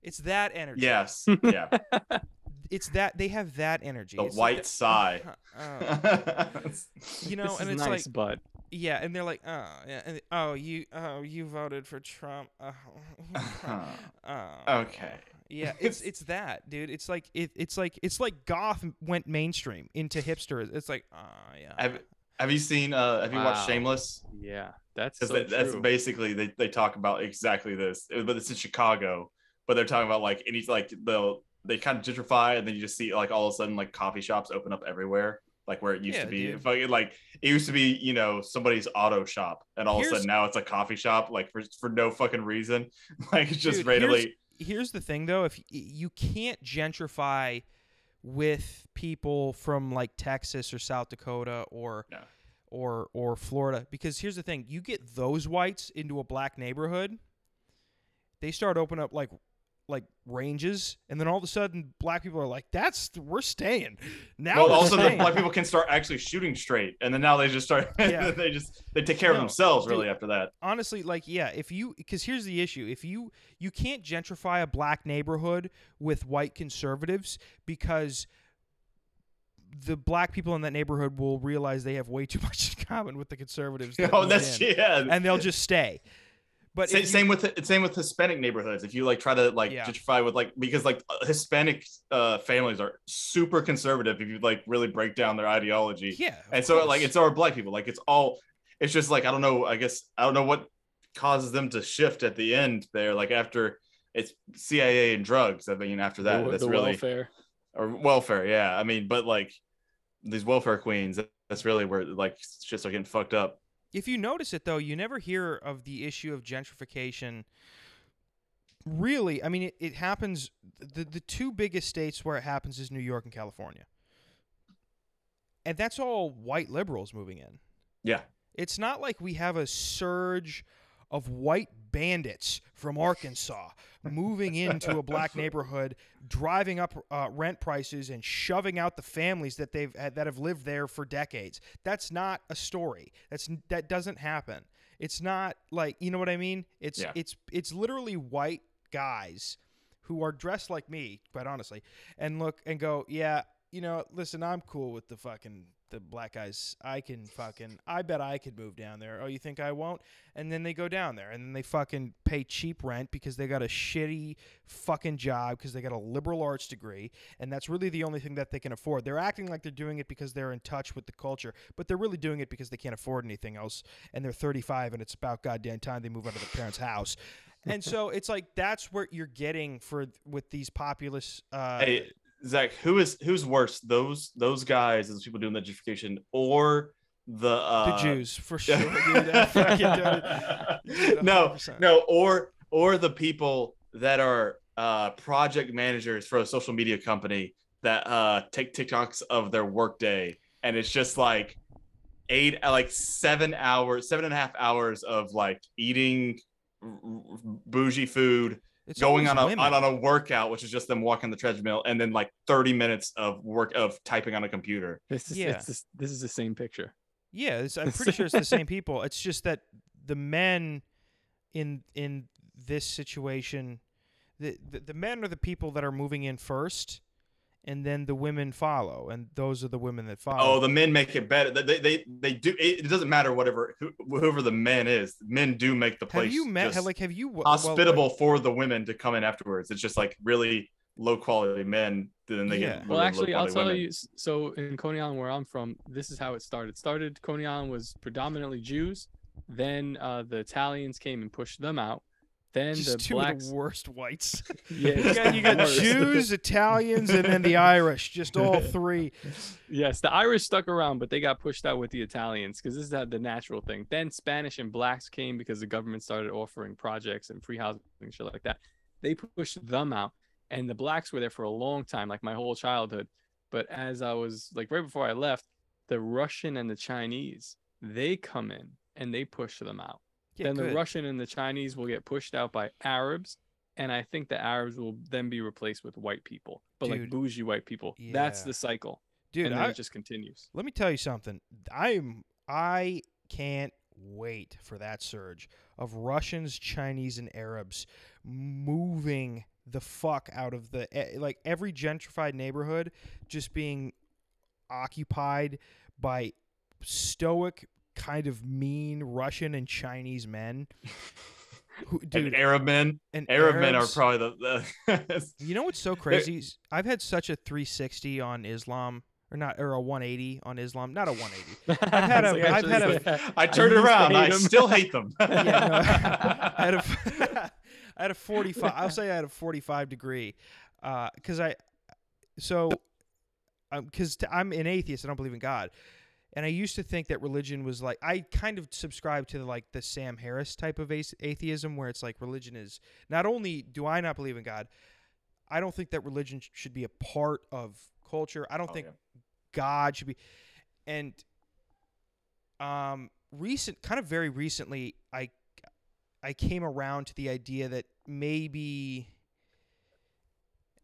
It's that energy. Yes. Yeah. It's that they have that energy. The it's white like, sigh. You know, this and it's nice, like, but yeah, and they're like, oh, yeah, and, you voted for Trump. Okay. Yeah, it's that, dude. It's like it's like goth went mainstream into hipsters. It's like, oh, yeah. Have you seen? Have you watched Shameless? Yeah, that's so true. That's basically they talk about exactly this, but it's in Chicago. But they're talking about like any like they kind of gentrify, and then you just see like all of a sudden like coffee shops open up everywhere, like where it used to be. Dude. Like it used to be, you know, somebody's auto shop, and all of a sudden now it's a coffee shop, like for no fucking reason. Like it's just randomly. Here's the thing though, if you can't gentrify with people from like Texas or South Dakota or Florida, because here's the thing, you get those whites into a black neighborhood, they start opening up like ranges, and then all of a sudden black people are like, we're staying now. Well, also the black people can start actually shooting straight, and then now they just start they take care of themselves, dude, really after that. Honestly, like, yeah, because here's the issue, if you can't gentrify a black neighborhood with white conservatives, because the black people in that neighborhood will realize they have way too much in common with the conservatives and they'll just stay. But same with Hispanic neighborhoods. If you like try to like gentrify with like, because like Hispanic families are super conservative if you like really break down their ideology. Yeah. And so like it's our black people. Like it's just like, I don't know what causes them to shift at the end there. Like after it's CIA and drugs. I mean, after that, that's really welfare. Or welfare, yeah. I mean, but like these welfare queens, that's really where like shit's are getting fucked up. If you notice it, though, you never hear of the issue of gentrification. Really, I mean, it happens. The two biggest states where it happens is New York and California. And that's all white liberals moving in. Yeah. It's not like we have a surge of white bandits from Arkansas moving into a black neighborhood, driving up rent prices and shoving out the families that have lived there for decades. That's not a story. That doesn't happen. It's not like, you know what I mean? It's literally white guys who are dressed like me, quite honestly, and look and go, yeah, you know, listen, I'm cool with the fucking. The black guys, I bet I could move down there. Oh, you think I won't? And then they go down there, and then they fucking pay cheap rent because they got a shitty fucking job because they got a liberal arts degree, and that's really the only thing that they can afford. They're acting like they're doing it because they're in touch with the culture, but they're really doing it because they can't afford anything else, and they're 35, and it's about goddamn time they move out of their parents' house. And so it's like that's what you're getting with these populist hey. Zach, who's worse, those guys, those people doing the gentrification, or the Jews for sure? Dude, no, or the people that are project managers for a social media company that take TikToks of their workday, and it's just like 7.5 hours of like eating bougie food. It's going on a workout, which is just them walking the treadmill, and then like 30 minutes of work of typing on a computer. This is the same picture. Yeah, I'm pretty sure it's the same people. It's just that the men in this situation, the men are the people that are moving in first, and then the women follow, and those are the women that follow. Oh, the men make it better. They do. It doesn't matter whoever the man is. Men do make the place. Hospitable for the women to come in afterwards. It's just like really low quality men. Then they get really I'll tell you. So in Coney Island, where I'm from, this is how it started. Coney Island was predominantly Jews. Then the Italians came and pushed them out. Then just the blacks, the worst whites. Yeah, you got Jews, Italians, and then the Irish. Just all three. Yes, the Irish stuck around, but they got pushed out with the Italians because this is the natural thing. Then Spanish and blacks came because the government started offering projects and free housing and shit like that. They pushed them out, and the blacks were there for a long time, like my whole childhood. But as I was like right before I left, the Russian and the Chinese, they come in and they push them out. then the Russian and the Chinese will get pushed out by Arabs, and I think the Arabs will then be replaced with white people, but like bougie white people. Yeah. That's the cycle, dude. And then it just continues. Let me tell you something. I can't wait for that surge of Russians, Chinese, and Arabs moving the fuck out of the, like, every gentrified neighborhood just being occupied by stoic, kind of mean Russian and Chinese men. And Arab men. And Arab men are probably the You know what's so crazy? I've had such a 360 on Islam. Or a 180 on Islam. Not a 180. I turned around. I still hate them. Yeah, no, I had a 45. I'll say I had a 45 degree, because I'm an atheist. I don't believe in God, and I used to think that religion was like, I kind of subscribe to like the Sam Harris type of atheism, where it's like religion is not only do I not believe in God, I don't think that religion should be a part of culture. I don't think God should be. And very recently I came around to the idea that maybe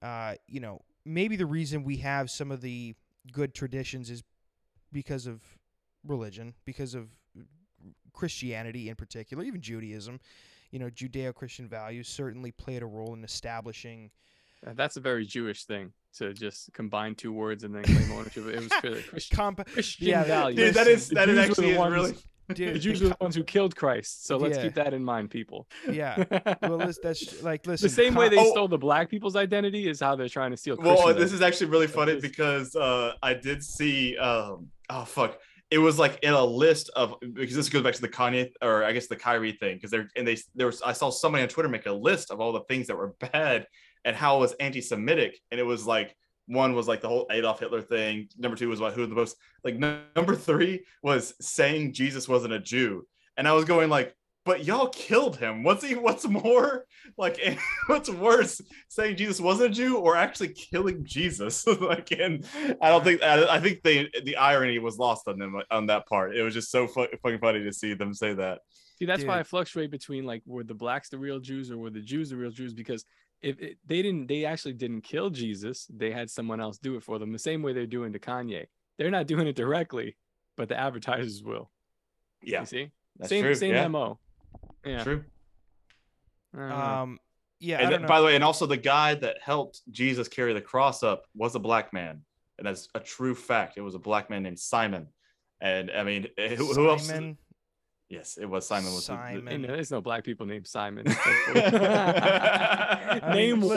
maybe the reason we have some of the good traditions is because of religion, because of Christianity in particular, even Judaism. Judeo-Christian values certainly played a role in establishing. That's a very Jewish thing to just combine two words and then claim ownership. It was really Christian, Christian values. Dude, that is actually really. Dude, the Jews were the ones who killed Christ, so let's keep that in mind, people. Yeah, well, that's like listen. The same way they stole the black people's identity is how they're trying to steal. Well, this is actually really funny because I did see. It was like in a list of, because this goes back to the Kanye, or I guess the Kyrie thing, because I saw somebody on Twitter make a list of all the things that were bad and how it was anti-Semitic, and it was like. One was like the whole Adolf Hitler thing. Number two was like, who was the most, like, number three was saying Jesus wasn't a Jew. And I was going like, but y'all killed him. What's more, like, what's worse, saying Jesus wasn't a Jew or actually killing Jesus? Like, and I think the irony was lost on them on that part. It was just so fucking funny to see them say that. See, that's why I fluctuate between like, were the blacks the real Jews or were the Jews the real Jews? Because they actually didn't kill Jesus. They had someone else do it for them, the same way they're doing to Kanye. They're not doing it directly, but the advertisers will. Yeah, you see, that's same true. Same yeah. MO. Yeah, true. Yeah. And by the way, and also the guy that helped Jesus carry the cross up was a black man, and that's a true fact. It was a black man named Simon, and I mean, who else? Yes, it was Simon. There's no black people named Simon. Listen,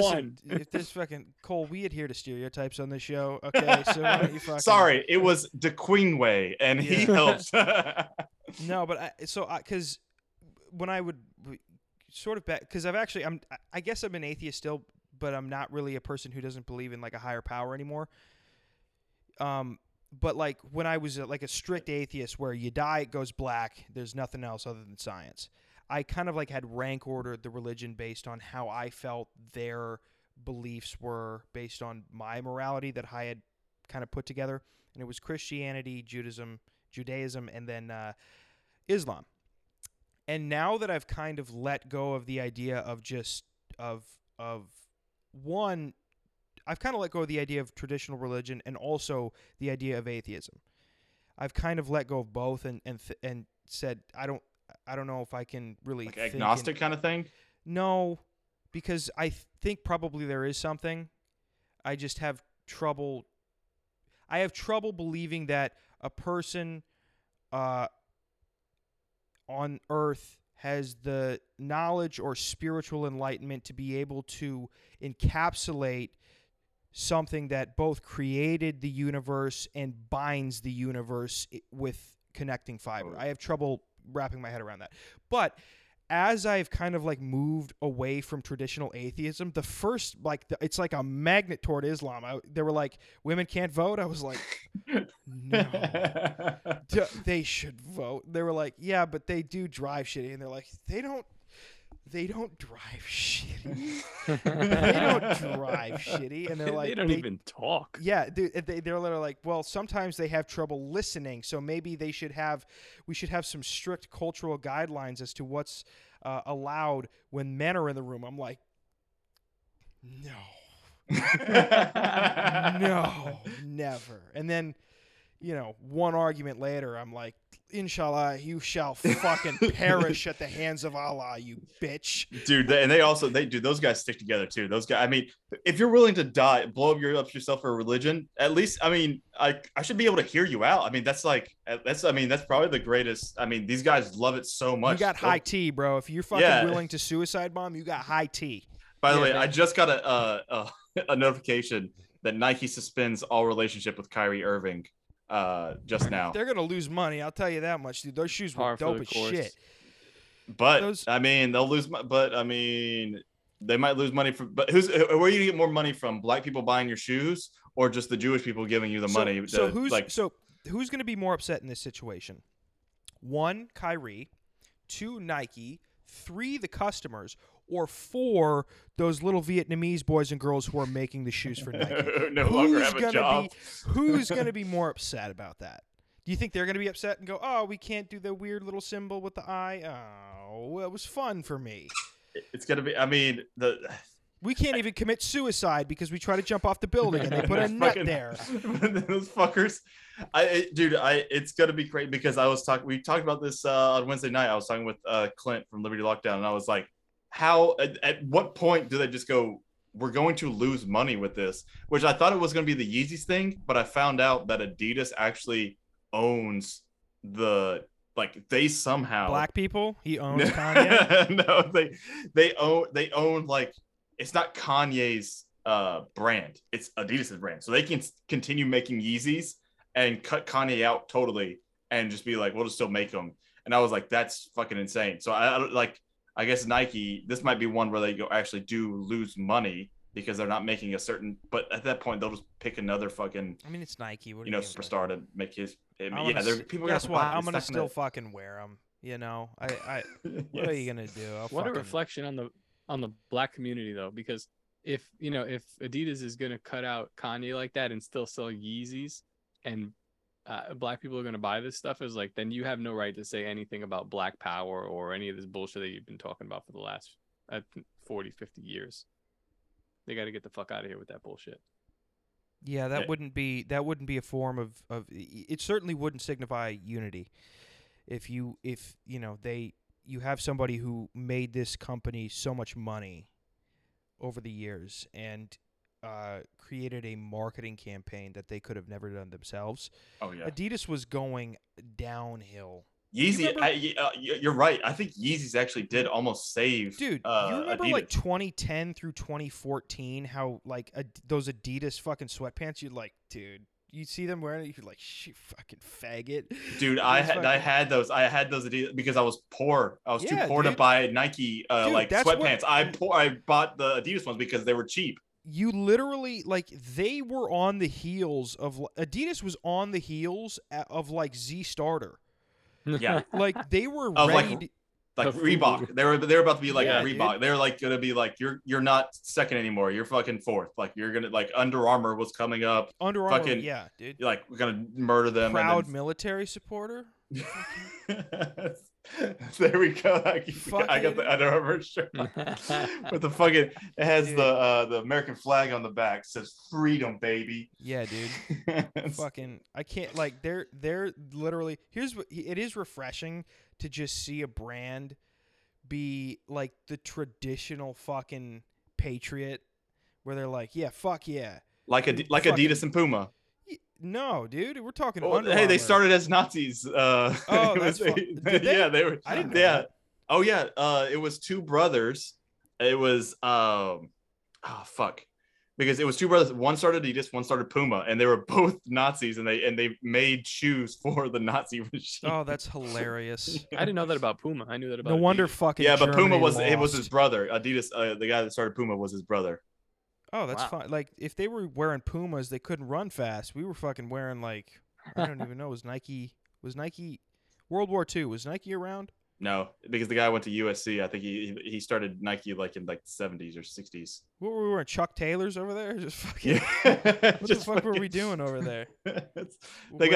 one. If this fucking Cole, we adhere to stereotypes on this show. Okay, so why don't you fucking... Sorry, it was the Queenway, and he helped. No, but I guess I'm an atheist still, but I'm not really a person who doesn't believe in like a higher power anymore. But like when I was like a strict atheist where you die, it goes black. There's nothing else other than science. I kind of like had rank ordered the religion based on how I felt their beliefs were based on my morality that I had kind of put together. And it was Christianity, Judaism, and then Islam. And now that I've kind of let go of the idea of I've kind of let go of the idea of traditional religion and also the idea of atheism. I've kind of let go of both and said, I don't know if I can really like agnostic kind of thing. No, because I think probably there is something. I just have trouble. I have trouble believing that a person on earth has the knowledge or spiritual enlightenment to be able to encapsulate something that both created the universe and binds the universe with connecting fiber. I have trouble wrapping my head around that. But as I've kind of like moved away from traditional atheism, the first, like, it's like a magnet toward Islam. They were like, women can't vote. I was like, no, they should vote. They were like, yeah, but they do drive shitty. And they're like, they don't. they don't drive shitty. And they're like, they don't even talk. Yeah, dude, they're literally like, well, sometimes they have trouble listening, so maybe they should have, we should have some strict cultural guidelines as to what's allowed when men are in the room. I'm like, no. No, never. And then, you know, one argument later, I'm like, inshallah, you shall fucking perish at the hands of Allah, you bitch. Dude, they those guys stick together too. Those guys, I mean, if you're willing to die, blow up yourself for a religion, at least, I mean, I should be able to hear you out. I mean, that's probably the greatest. I mean, these guys love it so much. You got high tea, bro. If you're fucking willing to suicide bomb, you got high tea. By the way, man. I just got a notification that Nike suspends all relationship with Kyrie Irving just now. They're gonna lose money, I'll tell you that much, dude. Those shoes were dope as shit. But they might lose money from. But where are you gonna get more money from? Black people buying your shoes, or just the Jewish people giving you the money? So who's gonna be more upset in this situation? 1, Kyrie. 2, Nike. 3, the customers. Or 4, those little Vietnamese boys and girls who are making the shoes for Nike. Who's going to be more upset about that? Do you think they're going to be upset and go, oh, we can't do the weird little symbol with the eye? Oh, it was fun for me. It's going to be, I mean, we can't even commit suicide because we try to jump off the building and they put a net there. Those fuckers. It's going to be crazy because we talked about this on Wednesday night. I was talking with Clint from Liberty Lockdown and I was like, how at what point do they just go, we're going to lose money with this? Which I thought it was going to be the Yeezys thing, but I found out that Adidas actually owns they somehow black people. He owns Kanye. No, they own like, it's not Kanye's brand, it's Adidas's brand, so they can continue making Yeezys and cut Kanye out totally and just be like, we'll just still make them. And I was like, that's fucking insane. So I guess Nike, this might be one where they go actually do lose money because they're not making a certain. But at that point, they'll just pick another fucking. I mean, it's Nike. What do you know, superstar to make his. People. Guess what? I'm gonna still fucking wear them. You know, I yes. What are you gonna do? What a reflection on the black community though, because if Adidas is gonna cut out Kanye like that and still sell Yeezys and black people are going to buy this stuff, is like, then you have no right to say anything about black power or any of this bullshit that you've been talking about for the last 40, 50 years. They got to get the fuck out of here with that bullshit. Yeah, that wouldn't be a form of it certainly wouldn't signify unity. If you have somebody who made this company so much money over the years and created a marketing campaign that they could have never done themselves. Oh yeah, Adidas was going downhill. Yeezy, you're right. I think Yeezys actually did almost save. Dude, you remember Adidas, like 2010 through 2014, how like those Adidas fucking sweatpants? You'd like, dude, you see them wearing it, you're like, shit, fucking faggot. Dude, I had those Adidas because I was poor. I was too poor to buy Nike sweatpants. I bought the Adidas ones because they were cheap. You literally, like, they were on the heels of, Adidas was on the heels of like Z Starter. Yeah. Like they were ready. Like Reebok. They were about to be like Reebok. Dude. They were like going to be like, you're not second anymore. You're fucking fourth. Like you're going to, like Under Armour was coming up. Under Armour. Fucking, yeah, dude. You're like, we're going to murder them. Proud military supporter. There we go. I got the Under Armour shirt with the fucking. It has the American flag on the back. It says freedom, baby. Yeah, dude. Fucking. I can't like. They're literally. Here's what it is. Refreshing to just see a brand be like the traditional fucking patriot, where they're like, yeah, fuck yeah, like Adidas and Puma. No, dude, we're talking. Oh, hey, they started as Nazis. They were. I didn't know that. Oh yeah, it was two brothers. It was because it was two brothers. One started Adidas, one started Puma, and they were both Nazis, and they made shoes for the Nazi regime. Oh, that's hilarious. I didn't know that about Puma. I knew that about. No wonder Adidas. Fucking. Yeah, but Germany Puma was lost. It was his brother. Adidas, the guy that started Puma was his brother. Oh, that's fine. Like, if they were wearing Pumas, they couldn't run fast. We were fucking wearing, like, I don't even know. Was Nike World War II? Was Nike around? No, because the guy went to USC. I think he started Nike like in like the 70s or 60s. What were we wearing? Chuck Taylors over there? Just fucking. Yeah. What just the fuck fucking... were we doing over there? They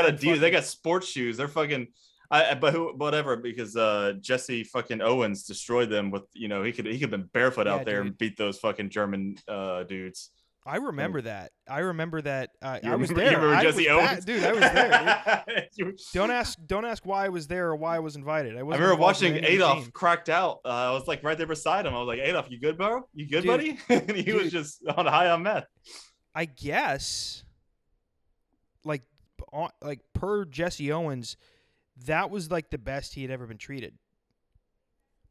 got sports shoes. They're fucking. Whatever, because Jesse fucking Owens destroyed them with, you know, he could have been barefoot out there and beat those fucking German dudes. I remember that. I was there. You remember Jesse Owens? Dude, I was there. Don't ask why I was there or why I was invited. I remember watching Adolf cracked out. I was like right there beside him. I was like, Adolf, you good, bro? You good, buddy? And he was just on high on meth. I guess, like per Jesse Owens, that was like the best he had ever been treated.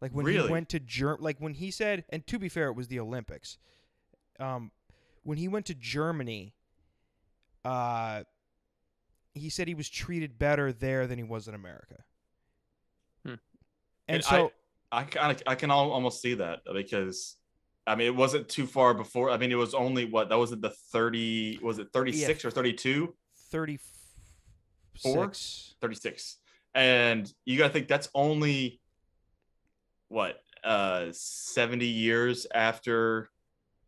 Like when he went to Germany, like when he said, and to be fair, it was the Olympics. When he went to Germany, he said he was treated better there than he was in America. And so I can almost see that, because I mean, it wasn't too far before. I mean, it was only that was the 30, was it 36 or 32? 36. And you got to think that's only, 70 years after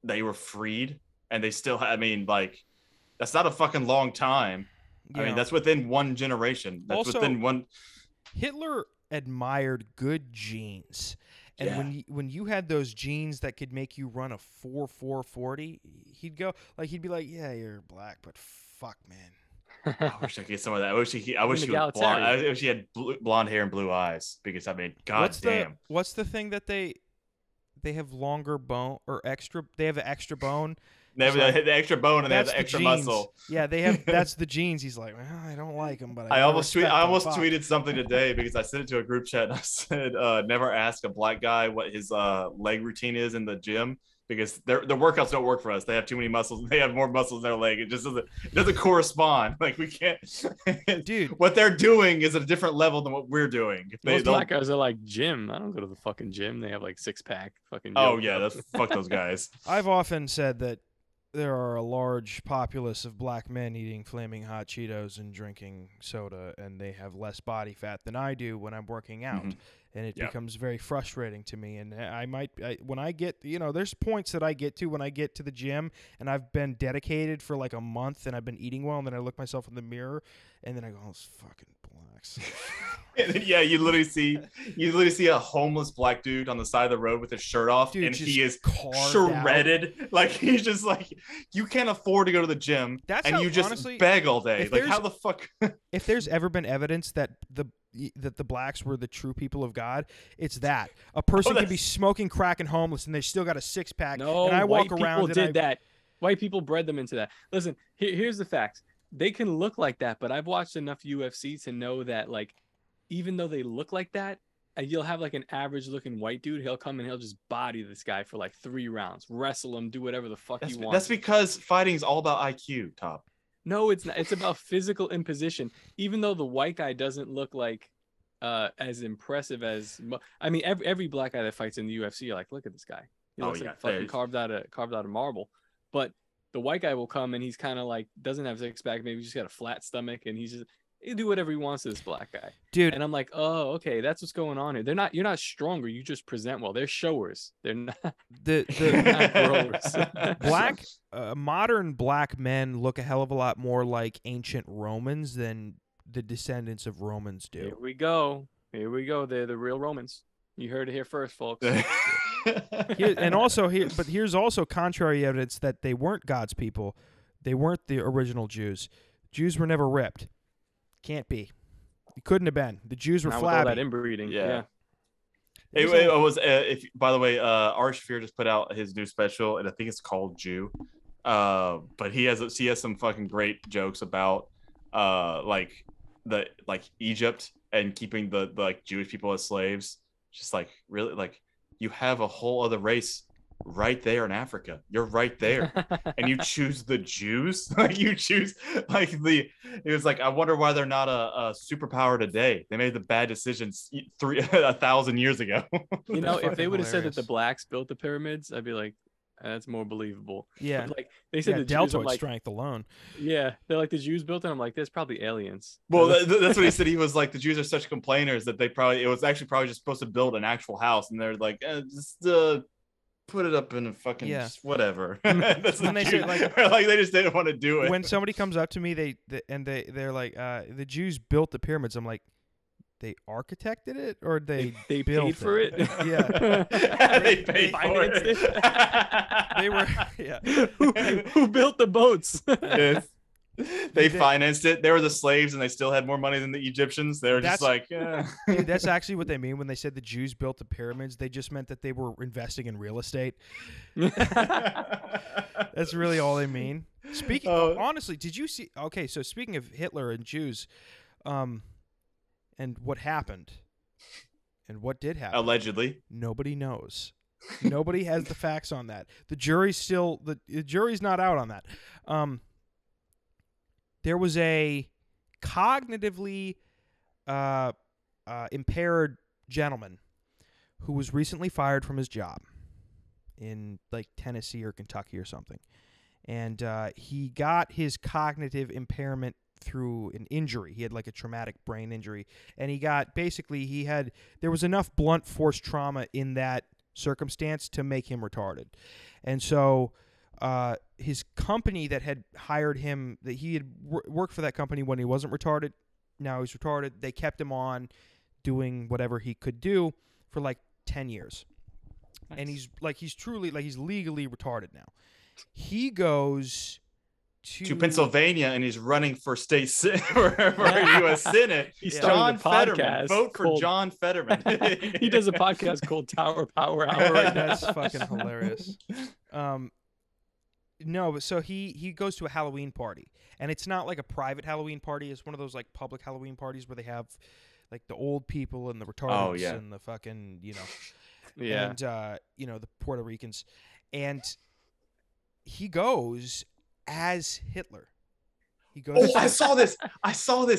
they were freed. And they still, I mean, like, that's not a fucking long time. Yeah. I mean, that's within one generation. That's also, within one. Hitler admired good genes. And when you had those genes that could make you run a 4.40, he'd be like, yeah, you're black, but fuck, man. I wish I could get some of that. I wish she was blonde. I wish she had blonde hair and blue eyes, because I mean, goddamn. What's the thing that they have longer bone or extra? They have an extra bone. They have the extra bone and they have the extra muscle. Yeah, they have. That's the genes. He's like, well, I don't like him, but I almost tweeted something today because I sent it to a group chat. And I said, never ask a black guy what his leg routine is in the gym, because their workouts don't work for us. They have too many muscles. They have more muscles in their leg. It just doesn't correspond. Like, we can't. Dude, what they're doing is at a different level than what we're doing. Most black guys are like, gym. I don't go to the fucking gym. They have like six pack fucking. Oh yeah, that's fuck those guys. I've often said that there are a large populace of black men eating flaming hot Cheetos and drinking soda, and they have less body fat than I do when I'm working out. Mm-hmm. And it becomes very frustrating to me. And when I get, you know, there's points that I get to when I get to the gym and I've been dedicated for like a month and I've been eating well. And then I look myself in the mirror and then I go, oh, it's fucking blacks. Yeah, you literally see a homeless black dude on the side of the road with his shirt off. Dude, and he is shredded. Out. Like, he's just like, you can't afford to go to the gym. Honestly, beg all day. Like, how the fuck? If there's ever been evidence that the blacks were the true people of God, it's that a person can be smoking crack and homeless and they still got a six pack. No, and I walk around and that. White people bred them into that. Listen, here's the facts. They can look like that, but I've watched enough UFC to know that, like, even though they look like that, you'll have like an average looking white dude. He'll come and he'll just body this guy for like 3 rounds, wrestle him, do whatever the fuck you want. That's because fighting's all about IQ, Top. No, it's not. It's about physical imposition. Even though the white guy doesn't look like as impressive as, I mean, every black guy that fights in the UFC, you're like, look at this guy. He looks like fucking carved out of marble. But the white guy will come and he's kind of like, doesn't have six pack, maybe just got a flat stomach, and he's just, he'll do whatever he wants to this black guy. Dude, and I'm like, oh, okay, that's what's going on here. You're not stronger. You just present well. They're showers. They're not the not growers. Black. Modern black men look a hell of a lot more like ancient Romans than the descendants of Romans do. Here we go. They're the real Romans. You heard it here first, folks. Here's also contrary evidence that they weren't God's people. They weren't the original Jews. Jews were never ripped. Can't be. You couldn't have been. The Jews were flabby. With all that inbreeding. Yeah. It was. If by the way, Ari Shaffir just put out his new special, and I think it's called Jew. But he has some fucking great jokes about like Egypt and keeping the like Jewish people as slaves. Just like, really, like, you have a whole other race right there in Africa. You're right there, and you choose the Jews. Like, you choose like the. It was like, I wonder why they're not a superpower today. They made the bad decisions 3,000 years ago. You know, if they would have said that the blacks built the pyramids, I'd be like, and that's more believable. Yeah, but like they said, the Jews deltoid like, strength alone. Yeah, they're like the Jews built it. I'm like, that's probably aliens. Well, that's what he said. He was like, the Jews are such complainers that it was actually probably just supposed to build an actual house, and they're like, just put it up in a fucking whatever. That's when they said, like they just didn't want to do it. When somebody comes up to me, they're like, the Jews built the pyramids. I'm like, they architected it, or they built paid for it? Yeah. they paid for it. They were, yeah. Who built the boats? Yes. They financed it. They were the slaves, and they still had more money than the Egyptians. They were just like, yeah. Dude, that's actually what they mean when they said the Jews built the pyramids. They just meant that they were investing in real estate. That's really all they mean. Speaking of, honestly, did you see? Okay, so speaking of Hitler and Jews, and what happened? And what did happen? Allegedly. Nobody knows. Nobody has the facts on that. The jury's still... The jury's not out on that. There was a cognitively impaired gentleman who was recently fired from his job in, like, Tennessee or Kentucky or something. And he got his cognitive impairment through an injury. He had like a traumatic brain injury, and there was enough blunt force trauma in that circumstance to make him retarded. And so his company that had hired him, that he had worked for that company when he wasn't retarded, now he's retarded. They kept him on doing whatever he could do for like 10 years. Nice. And he's legally retarded now. He goes to Pennsylvania, and he's running for state for U.S. Senate. He's starting a podcast. Vote for John Fetterman. He does a podcast called Tower Power Hour. Right? That's fucking hilarious. No, but so he goes to a Halloween party, and it's not like a private Halloween party. It's one of those like public Halloween parties where they have like the old people and the retardants and the fucking and the Puerto Ricans, and he goes as Hitler. He goes. Oh, I saw this.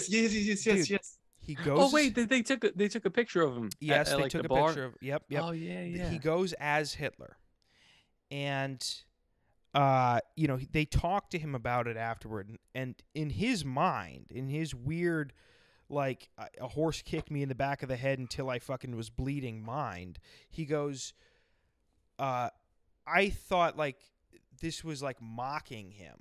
Yes. He goes. Oh wait, they took a picture of him. Yes, they took a picture of. Yep. Oh yeah. He goes as Hitler, and they talked to him about it afterward, and in his mind, in his weird, like a horse kicked me in the back of the head until I fucking was bleeding mind. He goes, I thought like this was like mocking him.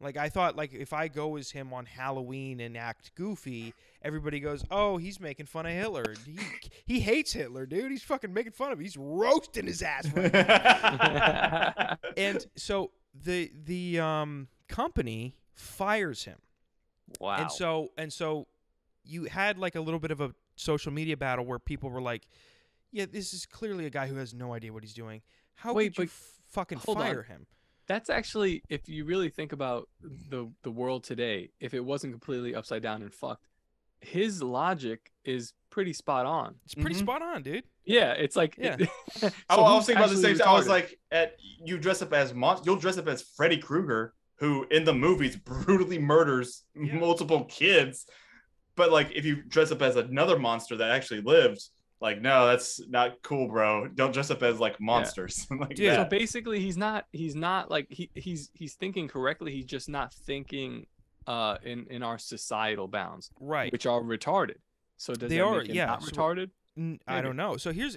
Like I thought like if I go as him on Halloween and act goofy, everybody goes, oh, he's making fun of Hitler. He hates Hitler, dude. He's fucking making fun of him. He's roasting his ass right now. And so the company fires him. Wow. And so you had like a little bit of a social media battle where people were like, yeah, this is clearly a guy who has no idea what he's doing. How could you fucking fire him? That's actually, if you really think about the world today, if it wasn't completely upside down and fucked, his logic is pretty spot on. It's pretty spot on, dude. Yeah, it's like... Yeah. So I was thinking about the same thing. I was like, you dress up as monster. You'll dress up as Freddy Krueger, who in the movies brutally murders multiple kids. But like, if you dress up as another monster that actually lives... Like, no, that's not cool, bro. Don't dress up as like monsters. Yeah. Like, dude, so basically he's not like he's thinking correctly. He's just not thinking in our societal bounds. Right. Which are retarded. So does that make him not retarded? I don't know. So here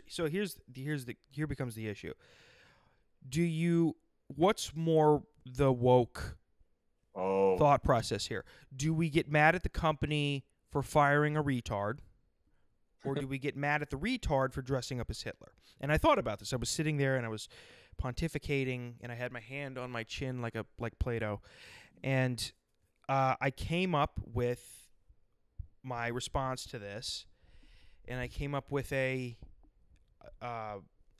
becomes the issue. What's more the woke thought process here? Do we get mad at the company for firing a retard? Or do we get mad at the retard for dressing up as Hitler? And I thought about this. I was sitting there and I was pontificating, and I had my hand on my chin like Plato, and I came up with my response to this, and I came up with a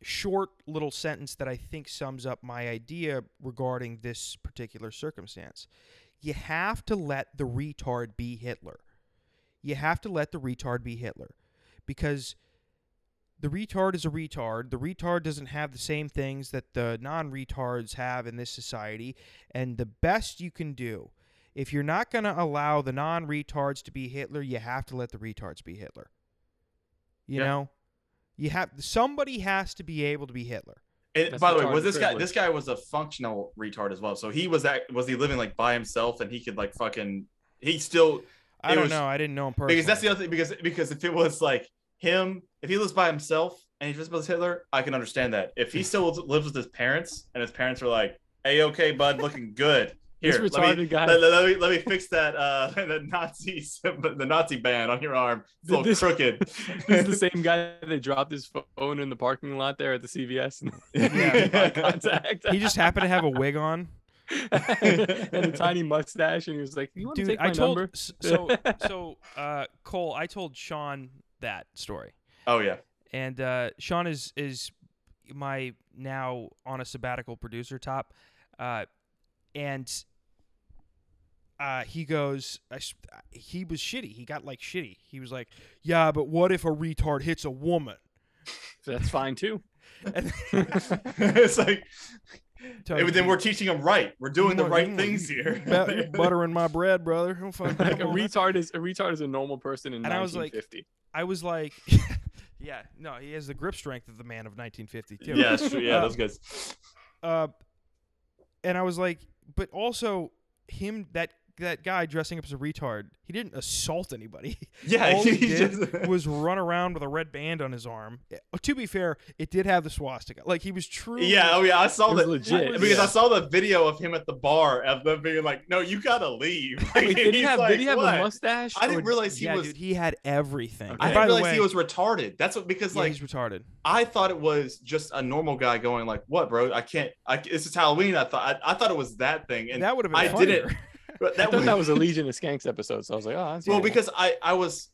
short little sentence that I think sums up my idea regarding this particular circumstance. You have to let the retard be Hitler. You have to let the retard be Hitler. Because the retard is a retard. The retard doesn't have the same things that the non-retards have in this society. And the best you can do, if you're not going to allow the non-retards to be Hitler, you have to let the retards be Hitler. You know? Somebody has to be able to be Hitler. It, by the way, was this privilege. Guy? This guy was a functional retard as well. So he was that. Was he living like by himself, and he could like fucking? He still. I don't know. I didn't know him personally. Because that's the other thing. Because if it was like him, if he lives by himself and he just was Hitler, I can understand that. If he still lives with his parents and his parents are like, "Hey, okay, bud, looking good." Here, let me fix that the Nazi band on your arm. It's a little crooked. This is the same guy that dropped his phone in the parking lot there at the CVS. Yeah. Contact. He just happened to have a wig on and a tiny mustache, and he was like, "You want to take my number?" So, Cole, I told Sean that story. Oh yeah, and Sean is my now on a sabbatical producer top. And he goes, he was shitty. He got like shitty. He was like, yeah, but what if a retard hits a woman? That's fine too. It's like, then we're teaching them right. We're doing the right things here. You're buttering my bread, brother. Like a retard is a normal person in 1950. I was like, yeah, no, he has the grip strength of the man of 1950 too. Yeah, that's true. Yeah, those guys. And I was like. But also, him that guy dressing up as a retard, he didn't assault anybody. Yeah, all he did was run around with a red band on his arm. To be fair, it did have the swastika. Like he was true. Yeah, oh yeah, I saw that. Legit. Because I saw the video of him at the bar of them being like, "No, you gotta leave." Like, did he have a mustache? I didn't realize he was. Dude, he had everything. Okay. I didn't realize he was retarded. That's what he's retarded. I thought it was just a normal guy going like, "What, bro? I can't. This is Halloween." I thought it was that thing, and that would have been. I didn't. I thought that was a Legion of Skanks episode, so I was like, "Oh, that's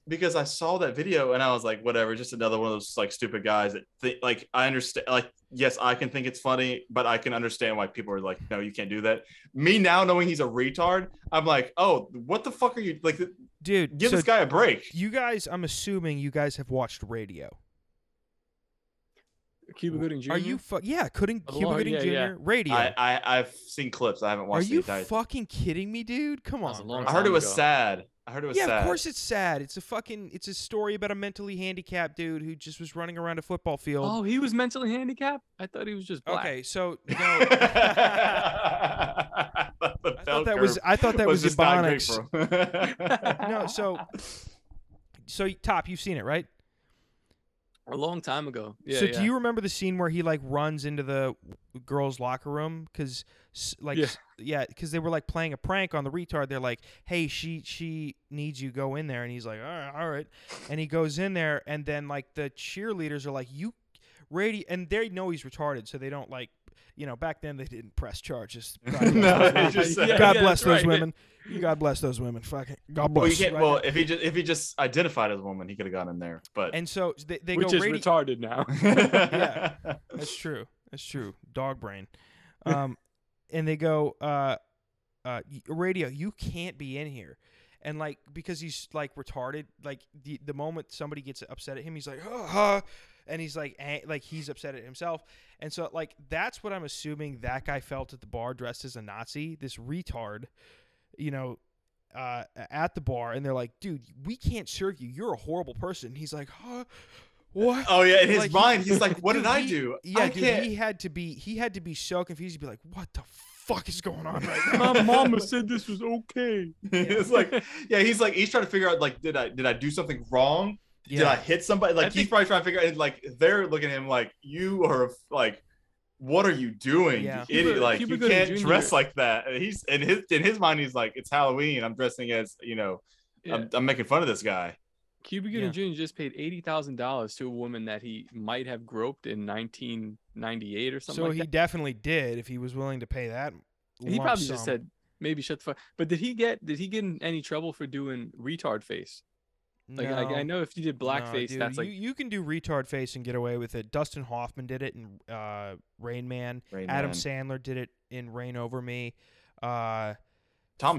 because I saw that video and I was like, whatever, just another one of those like stupid guys that like I understand. Like, yes, I can think it's funny, but I can understand why people are like, no, you can't do that. Me now knowing he's a retard, I'm like, oh, what the fuck are you like, dude? Give this guy a break. You guys, I'm assuming you guys have watched Radio. Cuba Gooding Jr. Are you Cuba Gooding Jr. Yeah. Radio. I've seen clips. I haven't watched. Are you fucking kidding me, dude? Come on. I heard it was sad. Yeah, of course it's sad. It's a story about a mentally handicapped dude who just was running around a football field. Oh, he was mentally handicapped? I thought he was just black. Okay, so no. I thought that was Ebonics. No, so Top, you've seen it, right? A long time ago. Yeah. So do you remember the scene where he like runs into the girls' locker room because because they were like playing a prank on the retard. They're like, "Hey, she needs you. Go in there." And he's like, "All right." And he goes in there, and then like the cheerleaders are like, "You, Radio," and they know he's retarded, so they don't like. You know, back then they didn't press charges. God bless those women. God bless those women. Fucking God bless. Well, if he just identified as a woman, he could have gone in there. But and so they which go. Which is retarded now. Yeah, that's true. That's true. Dog brain. And they go, Radio. You can't be in here. And like because he's like retarded. Like the moment somebody gets upset at him, he's like, ha. And he's like he's upset at himself. And so like that's what I'm assuming that guy felt at the bar dressed as a Nazi, this retard, you know, at the bar. And they're like, dude, we can't serve you. You're a horrible person. And he's like, huh? What? Oh yeah, in his mind, he's like, what did I do? Yeah, dude, he had to be so confused. He'd be like, what the fuck is going on right now? My mama said this was okay. Yeah. It's like, yeah, he's trying to figure out like, did I do something wrong? Yeah. Did I hit somebody? Like he's probably trying to figure out. And like they're looking at him like, you are like, what are you doing? Yeah. You idiot! Like you can't dress like that. And he's in his mind, he's like, it's Halloween. I'm dressing as I'm making fun of this guy. Cuba Gooding Jr. just paid $80,000 to a woman that he might have groped in 1998 or something. So he definitely did if he was willing to pay that. He probably just said maybe shut the fuck. But did he get in any trouble for doing retard face? Like no. I know if you did blackface, no, that's like you can do retard face and get away with it. Dustin Hoffman did it in Rain Man. Adam Sandler did it in Rain Over Me. Tom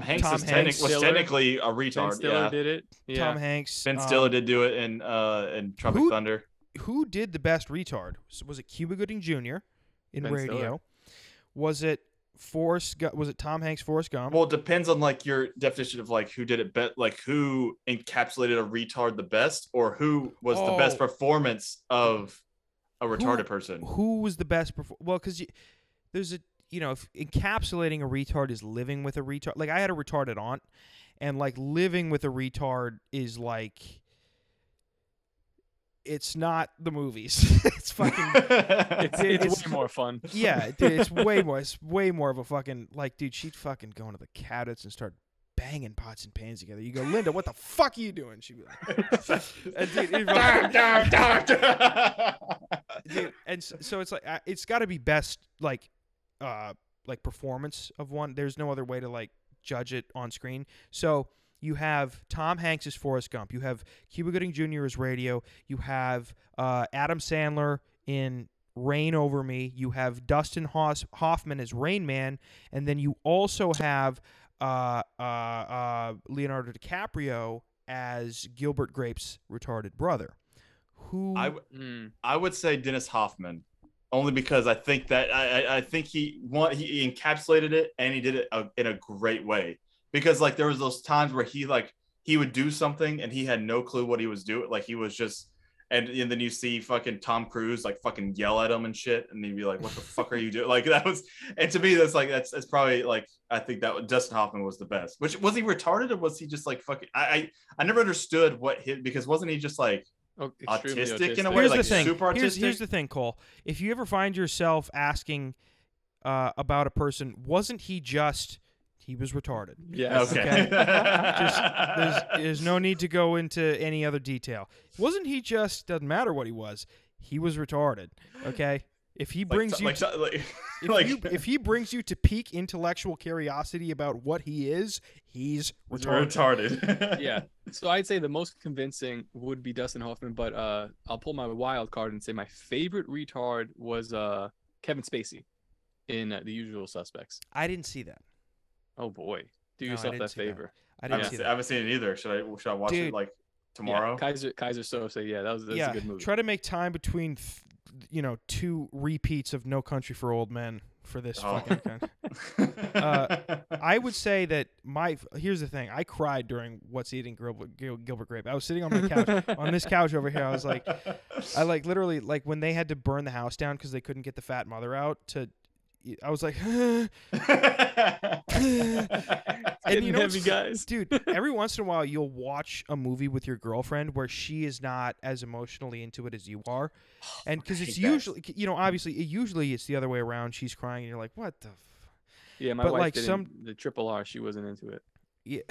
Hanks was technically a retard. Ben Stiller did it. Yeah. Tom Hanks. Ben Stiller did do it in Tropic Thunder. Who did the best retard? Was it Cuba Gooding Jr. in Radio? Stiller. Was it? Was it Tom Hanks, Forrest Gump? Well, it depends on like your definition of like who did it best, like who encapsulated a retard the best, or who was the best performance of a retarded person. Who was the best performer? Well, because there's a, you know, if encapsulating a retard is living with a retard. Like, I had a retarded aunt, and, like, living with a retard is, like, it's not the movies. It's fucking... it's way more fun. Yeah, it's way more of a fucking... Like, dude, she'd fucking go into the cabinets and start banging pots and pans together. You go, Linda, what the fuck are you doing? She'd be like... And dude, dude, and so it's like, it's got to be best, like performance of one. There's no other way to like judge it on screen. So you have Tom Hanks as Forrest Gump. You have Cuba Gooding Jr. as Radio. You have Adam Sandler in Rain Over Me. You have Dustin Hoffman as Rain Man, and then you also have Leonardo DiCaprio as Gilbert Grape's retarded brother. Who I would say Dennis Hoffman. Only because I think that I think he encapsulated it, and he did it in a great way. Because like there was those times where he would do something and he had no clue what he was doing. Like he was just and then you see fucking Tom Cruise like fucking yell at him and shit, and he'd be like, "What the fuck are you doing?" Like that was, and to me that's probably like I think that Dustin Hoffman was the best. Which was he retarded or was he just like fucking? I never understood what his, because wasn't he just like. Autistic in a way, here's like the thing. Super autistic. Here's the thing, Cole. If you ever find yourself asking about a person, wasn't he just he was retarded? Yeah. Okay. Just, there's no need to go into any other detail. Wasn't he just? Doesn't matter what he was. He was retarded. Okay. If he brings if he brings you to peak intellectual curiosity about what he is, he's retarded. Yeah. So I'd say the most convincing would be Dustin Hoffman, but I'll pull my wild card and say my favorite retard was Kevin Spacey in The Usual Suspects. I didn't see that. Oh boy, do yourself that favor. I didn't see that. I haven't seen it either. Should I watch it like tomorrow? Yeah, Kaiser Soze. Yeah, that's a good movie. Try to make time between. Two repeats of No Country for Old Men for this fucking kind. I would say that here's the thing. I cried during What's Eating Gilbert Grape. I was sitting on my couch, on this couch over here. I was like, literally, like when they had to burn the house down because they couldn't get the fat mother out to, I was like, and heavy guys, dude. Every once in a while, you'll watch a movie with your girlfriend where she is not as emotionally into it as you are, and because it's usually, obviously it's the other way around. She's crying, and you're like, what the? Yeah, my wife didn't. The Triple R, she wasn't into it. Yeah,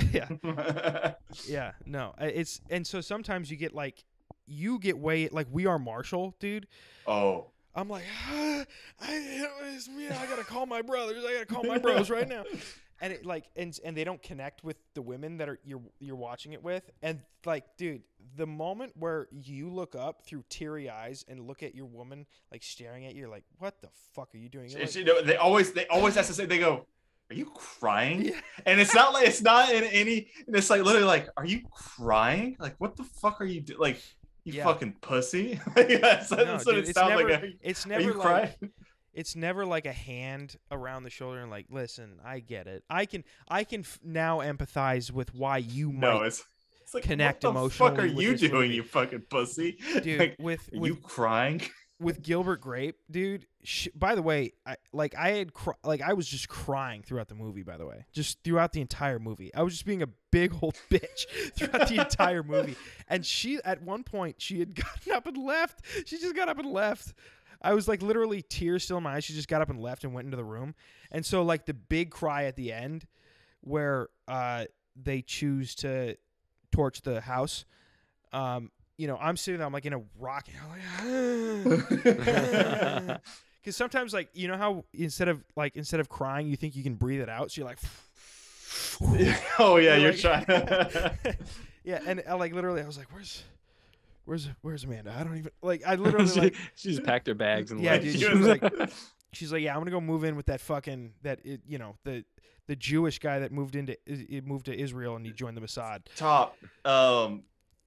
yeah, no. It's and so sometimes you get like, way like We Are Marshall, dude. Oh. I'm like, I gotta call my brothers. I gotta call my bros right now. And it like, and they don't connect with the women that you're watching it with. And like, dude, the moment where you look up through teary eyes and look at your woman like staring at you, you're like, what the fuck are you doing? Like, they always ask the same. They go, are you crying? Yeah. And it's like literally like, are you crying? Like, what the fuck are you doing? Like. You fucking pussy! It's never like a hand around the shoulder and like, listen, I get it. I can now empathize with why you might connect emotionally. What the fuck are you doing, you fucking pussy? Dude, like, with you crying with Gilbert Grape, dude. By the way, I was just crying throughout the movie. By the way, just throughout the entire movie, I was just being a big old bitch throughout the entire movie. And she, at one point, she had gotten up and left. She just got up and left. I was like literally tears still in my eyes. She just got up and left and went into the room. And so like the big cry at the end, where they choose to torch the house. I'm sitting there. I'm like in a rock. Because sometimes, like, you know how instead of crying, you think you can breathe it out. So you're like, oh yeah, you're trying. Yeah, and I like literally, I was like, where's Amanda? I don't even like. I literally like she just packed her bags and yeah, dude, she's like, yeah, I'm gonna go move in with that fucking the Jewish guy that moved to Israel and he joined the Mossad. Top.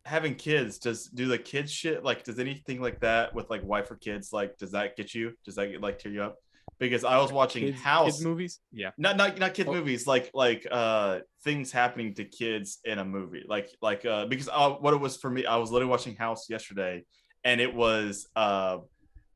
Having kids, do the kids shit, like, does anything like that with like wife or kids, like, does that get you? Does that tear you up? Because I was watching kids movies. Yeah, not kid movies, like things happening to kids in a movie, like because what it was for me, I was literally watching House yesterday, and it was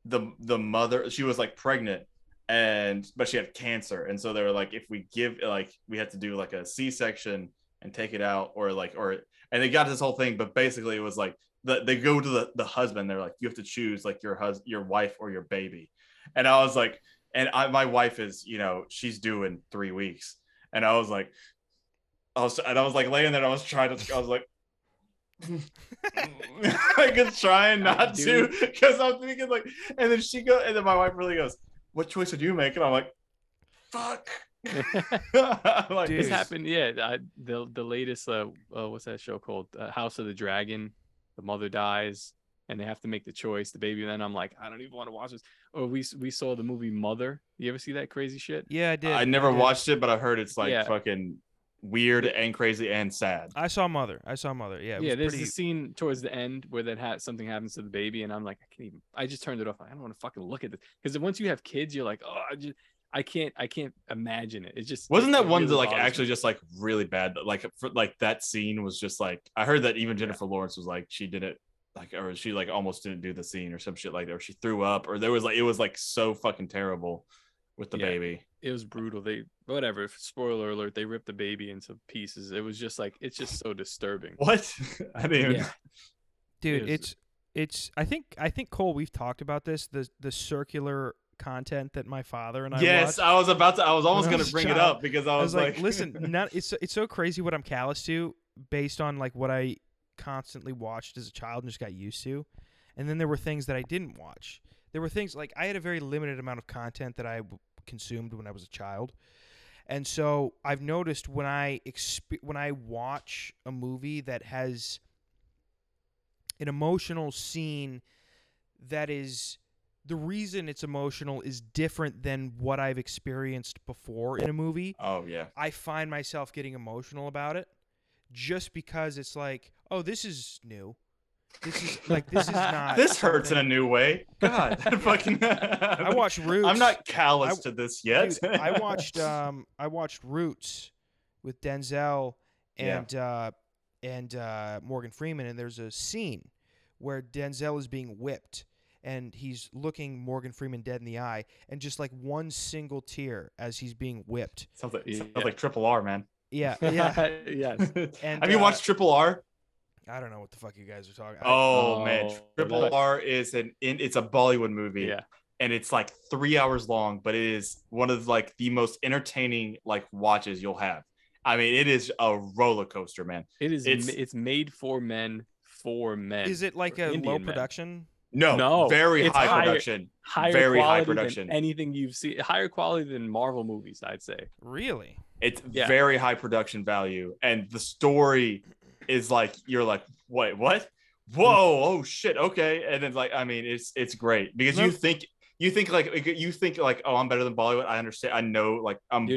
the mother, she was like pregnant, but she had cancer, and so they were like, if we give, like, we had to do like a C-section and take it out, and they got this whole thing, but basically it was like they go to the husband, they're like, you have to choose like your wife or your baby. And I was like, my wife is, she's due in 3 weeks, and I was like laying there, I was like I was trying not to, because I'm thinking like, and then and then my wife really goes, what choice did you make? And I'm like, fuck. Like, this happened, yeah. The latest, what's that show called? House of the Dragon. The mother dies, and they have to make the choice, the baby. And then I'm like, I don't even want to watch this. Or we saw the movie Mother. You ever see that crazy shit? Yeah, I did. I never watched it, but I heard it's like fucking weird and crazy and sad. I saw Mother. Yeah, it was there's a scene towards the end where something happens to the baby, and I'm like, I just turned it off. I don't want to fucking look at this, because once you have kids, you're like, oh, I can't imagine it. It's just wasn't that one that like actually just like really bad. Like that scene was just like, I heard that even Jennifer Lawrence was like, she did it like, or she like almost didn't do the scene or some shit like that, or she threw up, or there was like, it was like so fucking terrible with the baby. It was brutal. Spoiler alert, they ripped the baby into pieces. It was just like, it's just so disturbing. What? I didn't even... Dude, it's I think Cole, we've talked about this, the circular content that my father and I watched. I was almost gonna bring it up because I was like listen, it's so crazy what I'm callous to based on like what I constantly watched as a child and just got used to, and then there were things that I didn't watch. There were things like, I had a very limited amount of content that I consumed when I was a child, and so I've noticed when I watch a movie that has an emotional scene that is... the reason it's emotional is different than what I've experienced before in a movie. Oh, yeah. I find myself getting emotional about it just because it's like, oh, this is new. This is not... this hurts in a new way. God. Fucking... I watched Roots. I'm not callous to this yet. Dude, I watched Roots with Denzel and Morgan Freeman, and there's a scene where Denzel is being whipped, and he's looking Morgan Freeman dead in the eye, and just like one single tear as he's being whipped. Sounds like Triple R, man. Yeah, yeah, yes. And, have you watched Triple R? I don't know what the fuck you guys are talking about. Oh man, Triple R is it's a Bollywood movie, and it's like 3 hours long, but it is one of like the most entertaining like watches you'll have. I mean, it is a roller coaster, man. It is. It's made for men, for men. Is it like a Indian low production? Men. No, very high production. Very high production. Anything you've seen, higher quality than Marvel movies, I'd say. Really? It's very high production value, and the story is like, you're like, wait, what? Whoa, oh shit, okay. And then like, I mean, it's great because you think like, oh, I'm better than Bollywood. I understand. I know, like, I'm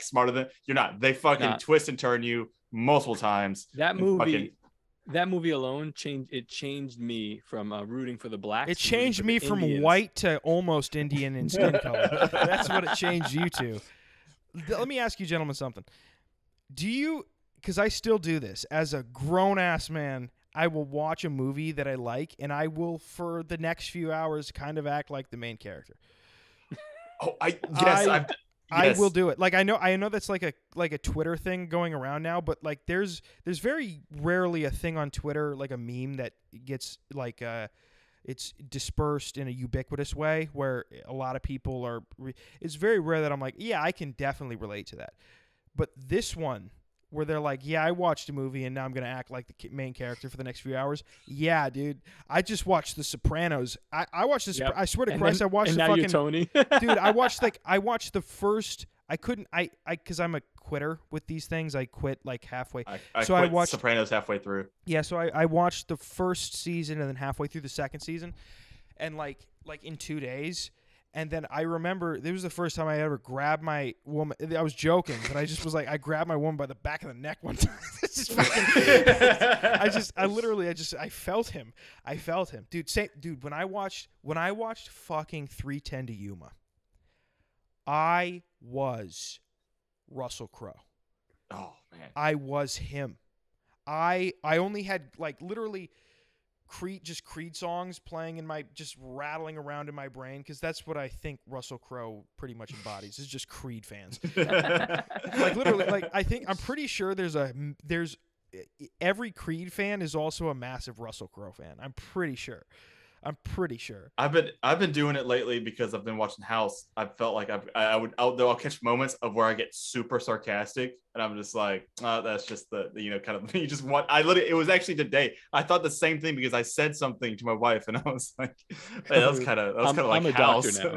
smarter than you're not. They fucking twist and turn you multiple times. That movie. That movie alone changed me from rooting for the blacks. It changed me from Indians. White to almost Indian in skin color. That's what it changed you to. Let me ask you gentlemen something. Because I still do this. As a grown-ass man, I will watch a movie that I like, and I will, for the next few hours, kind of act like the main character. Oh, I will do it. Like I know that's like a Twitter thing going around now, but like there's very rarely a thing on Twitter, like a meme that gets like it's dispersed in a ubiquitous way where a lot of people are. It's very rare that I'm like, yeah, I can definitely relate to that. But this one where they're like, yeah, I watched a movie and now I'm gonna act like the main character for the next few hours. Yeah, dude, I just watched The Sopranos. I watched this. Yep. I swear to Christ, I watched and the now fucking you're Tony. Dude, I watched the first. Because I'm a quitter with these things. I quit like halfway. I watched Sopranos halfway through. Yeah, so I watched the first season and then halfway through the second season, and like in 2 days. And then I remember this was the first time I ever grabbed my woman. I was joking, but I just was like, I grabbed my woman by the back of the neck one time. I felt him. I felt him, dude. When I watched fucking 3:10 to Yuma, I was Russell Crowe. Oh man, I was him. I only had like literally. Creed songs playing in my, just rattling around in my brain, because that's what I think Russell Crowe pretty much embodies, is just Creed fans. Like literally, like I think, I'm pretty sure there's every Creed fan is also a massive Russell Crowe fan. I'm pretty sure. I've been doing it lately because I've been watching House. I felt like I'll catch moments of where I get super sarcastic, and I'm just like, that's just the kind of, you just want. I literally, it was actually today. I thought the same thing because I said something to my wife, and I was like, hey, that was kind of like I'm House. Now.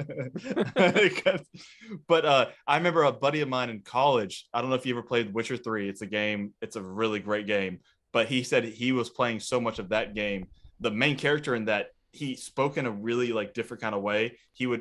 But I remember a buddy of mine in college. I don't know if you ever played Witcher 3. It's a game. It's a really great game. But he said he was playing so much of that game. The main character in that, he spoke in a really like different kind of way. He was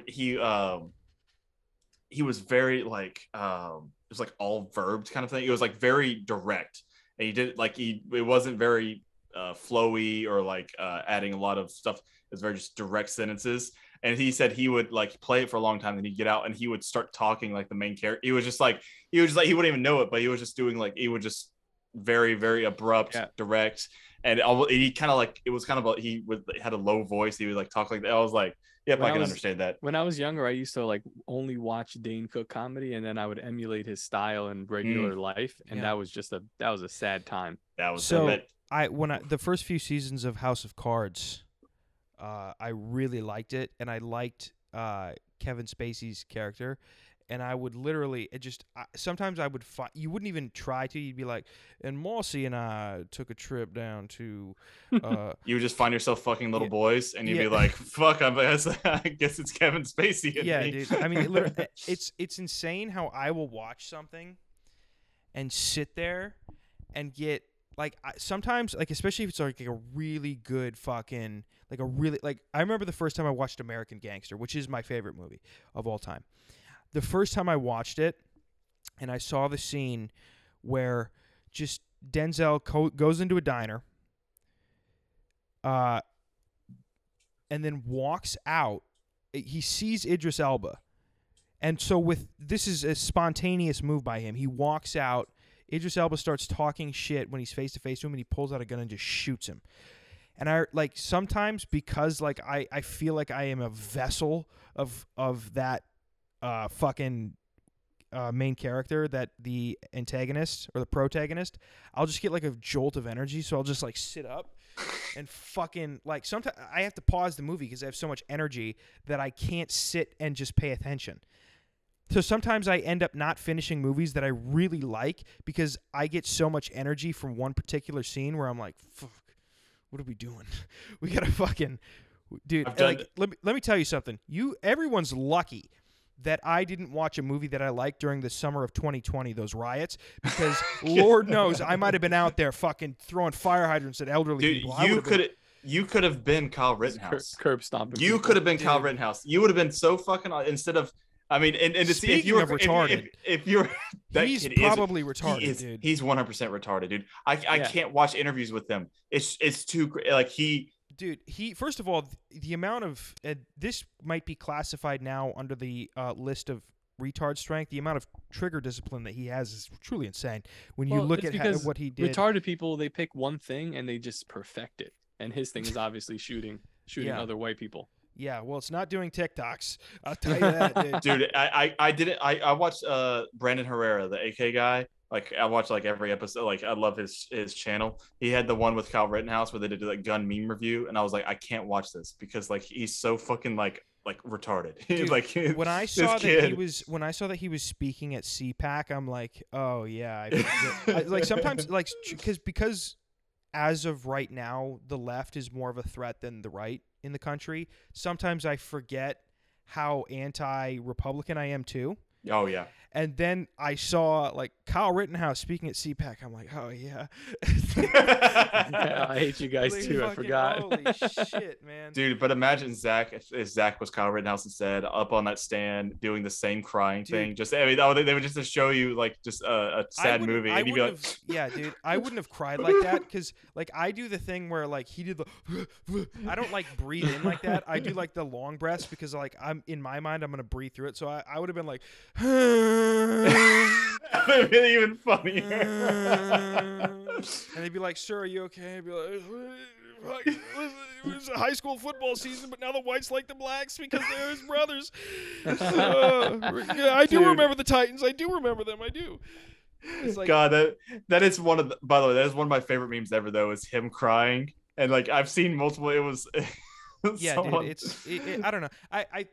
very like, it was like all verbed kind of thing. It was like very direct, and it wasn't very flowy or like adding a lot of stuff. It was very just direct sentences. And he said he would like play it for a long time, then he'd get out and he would start talking like the main character. He was just like he wouldn't even know it, but he was just doing like, he would just very, very abrupt, direct. And he kind of like, it was kind of a, had a low voice. He would like talk like that. I was like, yep, I can understand that. When I was younger, I used to like only watch Dane Cook comedy, and then I would emulate his style in regular life. And that was a sad time. That was so. The first few seasons of House of Cards, I really liked it, and I liked Kevin Spacey's character. And I would literally, sometimes I would find, you wouldn't even try to, you'd be like, and Mossy and I took a trip down to. You would just find yourself fucking little boys, and you'd be like, fuck, I guess it's Kevin Spacey. Yeah, dude. I mean, it's insane how I will watch something and sit there and get, like, sometimes, like, especially if it's like a really good fucking, like a really, like, I remember the first time I watched American Gangster, which is my favorite movie of all time. The first time I watched it, and I saw the scene where just Denzel goes into a diner and then walks out. He sees Idris Elba. And so this is a spontaneous move by him. He walks out. Idris Elba starts talking shit when he's face-to-face to him, and he pulls out a gun and just shoots him. And I, like, sometimes because, like, I feel like I am a vessel of that fucking main character, that the antagonist or the protagonist, I'll just get like a jolt of energy, so I'll just like sit up and fucking like, sometimes I have to pause the movie because I have so much energy that I can't sit and just pay attention. So sometimes I end up not finishing movies that I really like because I get so much energy from one particular scene where I'm like, fuck, what are we doing? We gotta fucking, dude, like, let me tell you something. Everyone's lucky that I didn't watch a movie that I liked during the summer of 2020, those riots, because Lord knows I might have been out there fucking throwing fire hydrants at elderly people. You could have been Kyle Rittenhouse. Curb stomping. You could have been Kyle Rittenhouse. You would have been so fucking, instead of, I mean, and to see if you were retarded. If you're, that he's kid probably is, retarded, he is, dude. He's 100% retarded, dude. I can't watch interviews with him. It's too, like, he. Dude, he, first of all, the amount of, this might be classified now under the list of retard strength. The amount of trigger discipline that he has is truly insane. When you look at what he did. Retarded people, they pick one thing and they just perfect it. And his thing is obviously shooting other white people. Yeah, well, it's not doing TikToks. I'll tell you that, dude. Dude, I didn't. I watched Brandon Herrera, the AK guy. Like, I watched like every episode. Like, I love his channel. He had the one with Kyle Rittenhouse where they did like gun meme review, and I was like, I can't watch this because like he's so fucking like retarded. Dude, like when I saw that he was speaking at CPAC, I'm like, oh yeah. I like sometimes like because as of right now, the left is more of a threat than the right in the country. Sometimes I forget how anti-Republican I am too. Oh yeah. And then I saw like Kyle Rittenhouse speaking at CPAC. I'm like, oh yeah. Yeah, I hate you guys like, too. I forgot. Holy shit, man. Dude, but imagine Zach if Zach was Kyle Rittenhouse instead, up on that stand doing the same crying thing. Just I mean, they would just show you like just a sad movie, and you'd be like, yeah, dude, I wouldn't have cried like that because like I do the thing where like he did the. I don't like breathe in like that. I do like the long breaths because like I'm in my mind I'm gonna breathe through it. So I would have been like. That would have been even funnier. And they'd be like, sir, are you okay? I'd be like, It was high school football season, but now the whites like the blacks because they're his brothers. Yeah, I do remember the Titans. I do remember them. I do. It's like, God, that is one of the, by the way, that is one of my favorite memes ever, though, is him crying. And like, I've seen multiple, it was. Yeah, dude, I don't know. I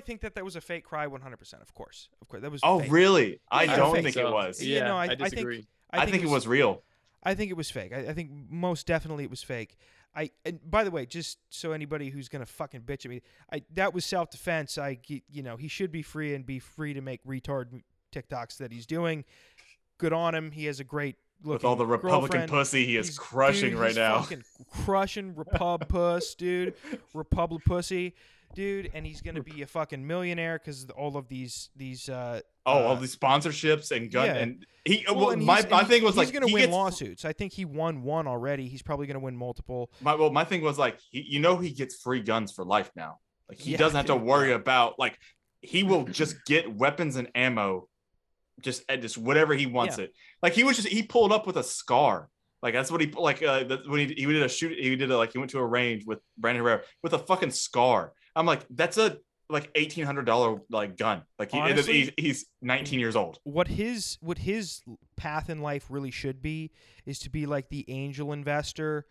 think that was a fake cry. 100%, of course, that was. Oh, fake. Really? I don't think so. It was. Yeah, no, I disagree. I think it was real. I think it was fake. I think most definitely it was fake. And by the way, just so anybody who's gonna fucking bitch at me, that was self-defense. He should be free and be free to make retard TikToks that he's doing. Good on him. He has a great. With all the Republican pussy he is crushing right now. He's fucking crushing Repub puss, dude. Republic pussy, dude. And he's going to be a fucking millionaire because all of all these sponsorships and gun. Yeah. And my thing was like, he's going to win lawsuits. I think he won one already. He's probably going to win multiple. My thing was like, he gets free guns for life now. Like he doesn't have to worry about, like, he will just get weapons and ammo. Just whatever he wants it. Like he pulled up with a scar. Like that's what he when he did a shoot. He did he went to a range with Brandon Herrera with a fucking scar. I'm like, that's a like $1,800 like gun. Like honestly, he's 19 years old. What his path in life really should be is to be like the angel investor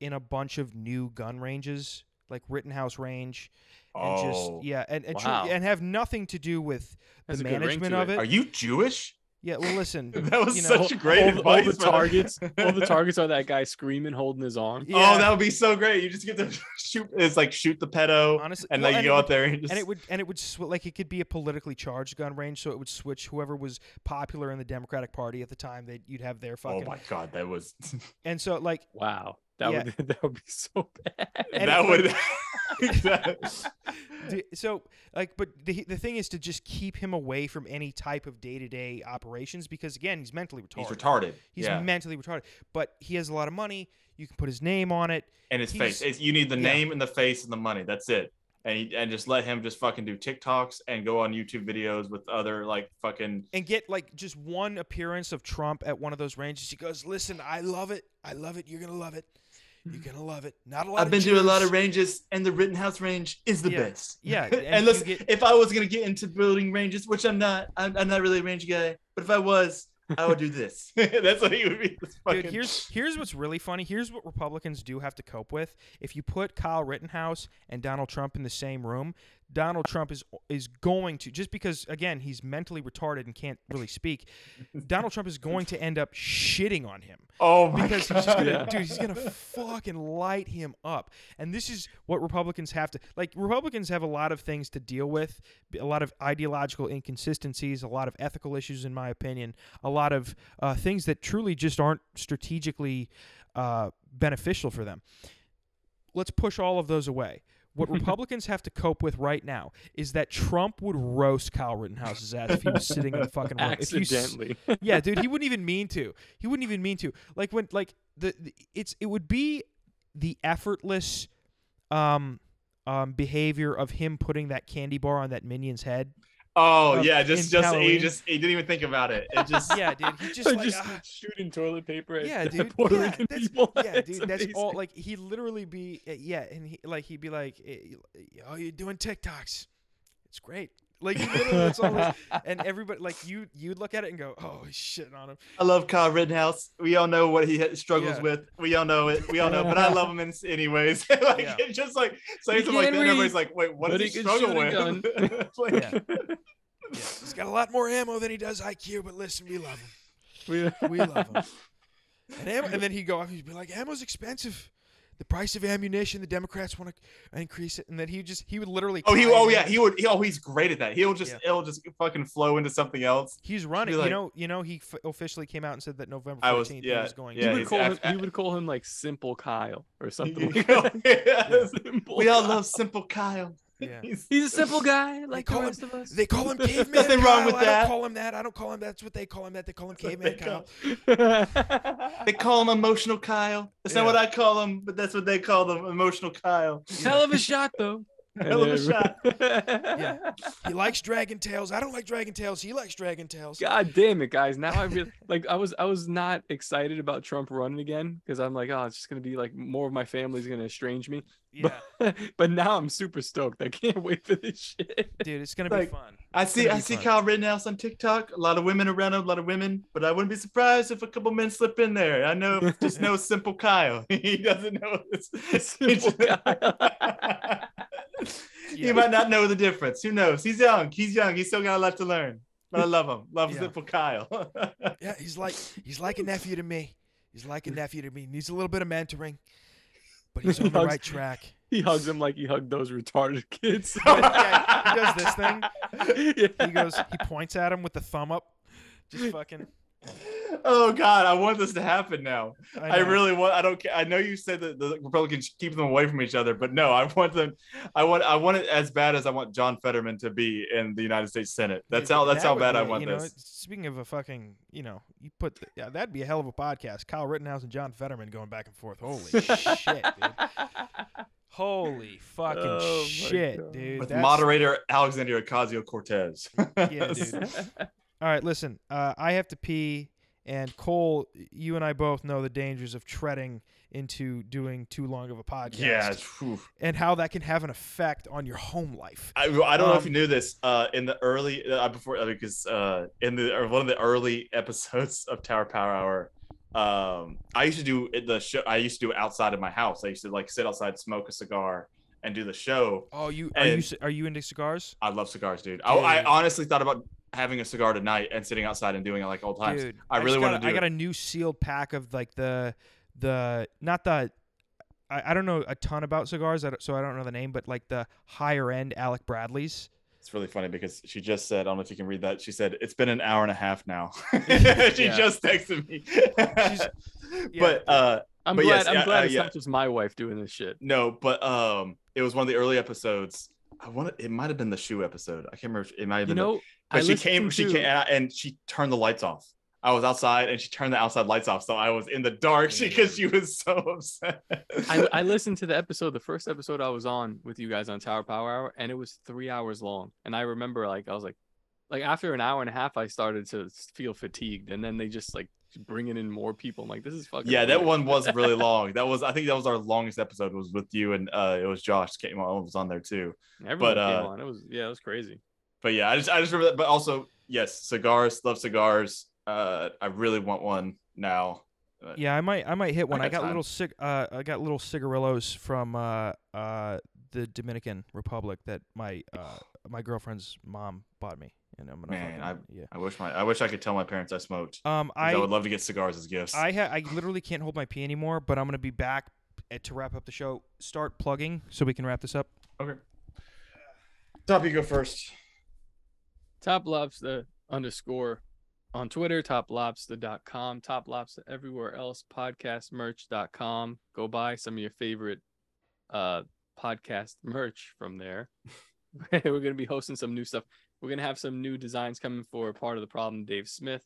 in a bunch of new gun ranges, like Rittenhouse Range. And have nothing to do with the management of it. Are you Jewish? Yeah, well, listen. That was such great advice. All the targets are that guy screaming, holding his arm. Yeah. Oh, that would be so great. You just get to shoot. It's like shoot the pedo, honestly, and then you go out there and just. And it would it could be a politically charged gun range, so it would switch whoever was popular in the Democratic Party at the time. That you'd have their fucking. Oh my God, that was. And so like. Wow. That would be so bad. And that would. So like, but the thing is to just keep him away from any type of day-to-day operations because again, he's mentally retarded. Mentally retarded, but he has a lot of money. You can put his name on it and his face. You need the name and the face and the money. That's it. And just let him just fucking do TikToks and go on YouTube videos with other like fucking and get like just one appearance of Trump at one of those ranges. He goes, "Listen, I love it. You're gonna love it. You're gonna love it. Not a lot. I've been to a lot of ranges, and the Rittenhouse range is the best. Yeah. And listen, if I was gonna get into building ranges, which I'm not really a range guy, but if I was, I would do this. That's what he would be. Fucking... Dude, here's what's really funny. Here's what Republicans do have to cope with. If you put Kyle Rittenhouse and Donald Trump in the same room, Donald Trump is going to, just because again he's mentally retarded and can't really speak, Donald Trump is going to end up shitting on him. Oh my God. He's just gonna, dude, he's gonna fucking light him up. And this is what Republicans have to like. Republicans have a lot of things to deal with, a lot of ideological inconsistencies, a lot of ethical issues, in my opinion, a lot of things that truly just aren't strategically beneficial for them. Let's push all of those away. What Republicans have to cope with right now is that Trump would roast Kyle Rittenhouse's ass if he was sitting in the fucking room. Accidentally. Yeah, dude, he wouldn't even mean to. He wouldn't even mean to. Like when, like it would be the effortless behavior of him putting that candy bar on that minion's head. Oh yeah, he didn't even think about it. It just dude, he just like just shooting toilet paper at Puerto Rican people. Yeah, dude, that's amazing. All like he literally be and he'd be like, "Oh, you're doing TikToks. It's great." Like literally, that's all this, and everybody like you'd look at it and go, "Oh, he's shitting on him." I love Kyle Rittenhouse. We all know what he struggles with. We all know it. We all know, but I love him anyways. Like it's just like saying something like that. Everybody's like, "Wait, what does he struggle with?" He's got a lot more ammo than he does IQ. But listen, we love him. We love him. And then he'd go off. He'd be like, "Ammo's expensive. The price of ammunition, the Democrats want to increase it," and then he would literally. He's great at that. It'll just fucking flow into something else. He's running. Like, you know, he officially came out and said that November 14th he was going. Yeah, you would call him like Simple Kyle or something. We all love Simple Kyle. Yeah. He's a simple guy, like the rest of us. They call him Caveman. Nothing wrong with that. I don't call him that. I don't call him. That's what they call him. They call him Caveman Kyle. They call him Emotional Kyle. That's not what I call him, but that's what they call him, Emotional Kyle. Hell of a shot, though. Hell of a shot. Yeah. He likes Dragon Tales. I don't like Dragon Tales. He likes Dragon Tales. God damn it, guys. Now I really like I was not excited about Trump running again because I'm like, oh, it's just gonna be like more of my family's gonna estrange me. Yeah. But now I'm super stoked. I can't wait for this shit. Dude, it's gonna be fun. I see Kyle Rittenhouse on TikTok. A lot of women around him, a lot of women, but I wouldn't be surprised if a couple men slip in there. I know just no simple Kyle. He doesn't know this. Simple Kyle. Yeah. He might not know the difference. Who knows? He's young. He's still got a lot to learn. But I love him. Love simple Kyle. Yeah, he's like a nephew to me. Needs a little bit of mentoring, but he's on the right track. He hugs him like he hugged those retarded kids. Yeah, he does this thing. Yeah. He points at him with the thumb up. Just fucking. Oh God, I want this to happen now. I really want. I don't care. I know you said that the Republicans keep them away from each other, but no, I want them. I want it as bad as I want John Fetterman to be in the United States Senate. That's how bad I want this. Speaking of a fucking, you put that'd be a hell of a podcast. Kyle Rittenhouse and John Fetterman going back and forth. Holy shit, dude. Holy fucking shit, dude. With moderator Alexandria Ocasio-Cortez. Yeah, dude. All right, listen, I have to pee, and Cole, you and I both know the dangers of treading into doing too long of a podcast. Yeah, and how that can have an effect on your home life. I don't know if you knew this, in one of the early episodes of Tower Power Hour, I used to do the show. I used to do it outside of my house. I used to sit outside, smoke a cigar, and do the show. Oh, are you into cigars? I love cigars, dude. I honestly thought about having a cigar tonight and sitting outside and doing it like old times. Dude, I really want to do it. I got a new sealed pack of like I don't know a ton about cigars, so I don't know the name, but like the higher end Alec Bradley's. It's really funny because she just said, I don't know if you can read that. She said, it's been an hour and a half now. She just texted me. I'm glad it's not just my wife doing this shit. No, but it was one of the early episodes. It might have been the shoe episode. I can't remember. It might have been. But she came and she turned the lights off. I was outside and she turned the outside lights off, so I was in the dark because she was so upset. I listened to the first episode I was on with you guys on Tower Power Hour, and it was 3 hours long. And I remember, I was like after an hour and a half, I started to feel fatigued, and then they just bringing in more people. I'm like, this is fucking weird. That one was really long. I think that was our longest episode, was with you, and it was Josh came on, was on there too. Everyone came on. It was crazy. But yeah, I just remember that. But also, yes, cigars. Love cigars. I really want one now. Yeah, I might hit one. I got little cigarillos from the Dominican Republic that my girlfriend's mom bought me. I wish I could tell my parents I smoked. I would love to get cigars as gifts. I literally can't hold my pee anymore, but I'm gonna be back to wrap up the show. Start plugging so we can wrap this up. Okay. Top, you go first. Top Lobster _ on Twitter, toplobster.com, Top Lobster everywhere else, podcastmerch.com. Go buy some of your favorite podcast merch from there. We're gonna be hosting some new stuff. We're going to have some new designs coming for Part of the Problem, Dave Smith,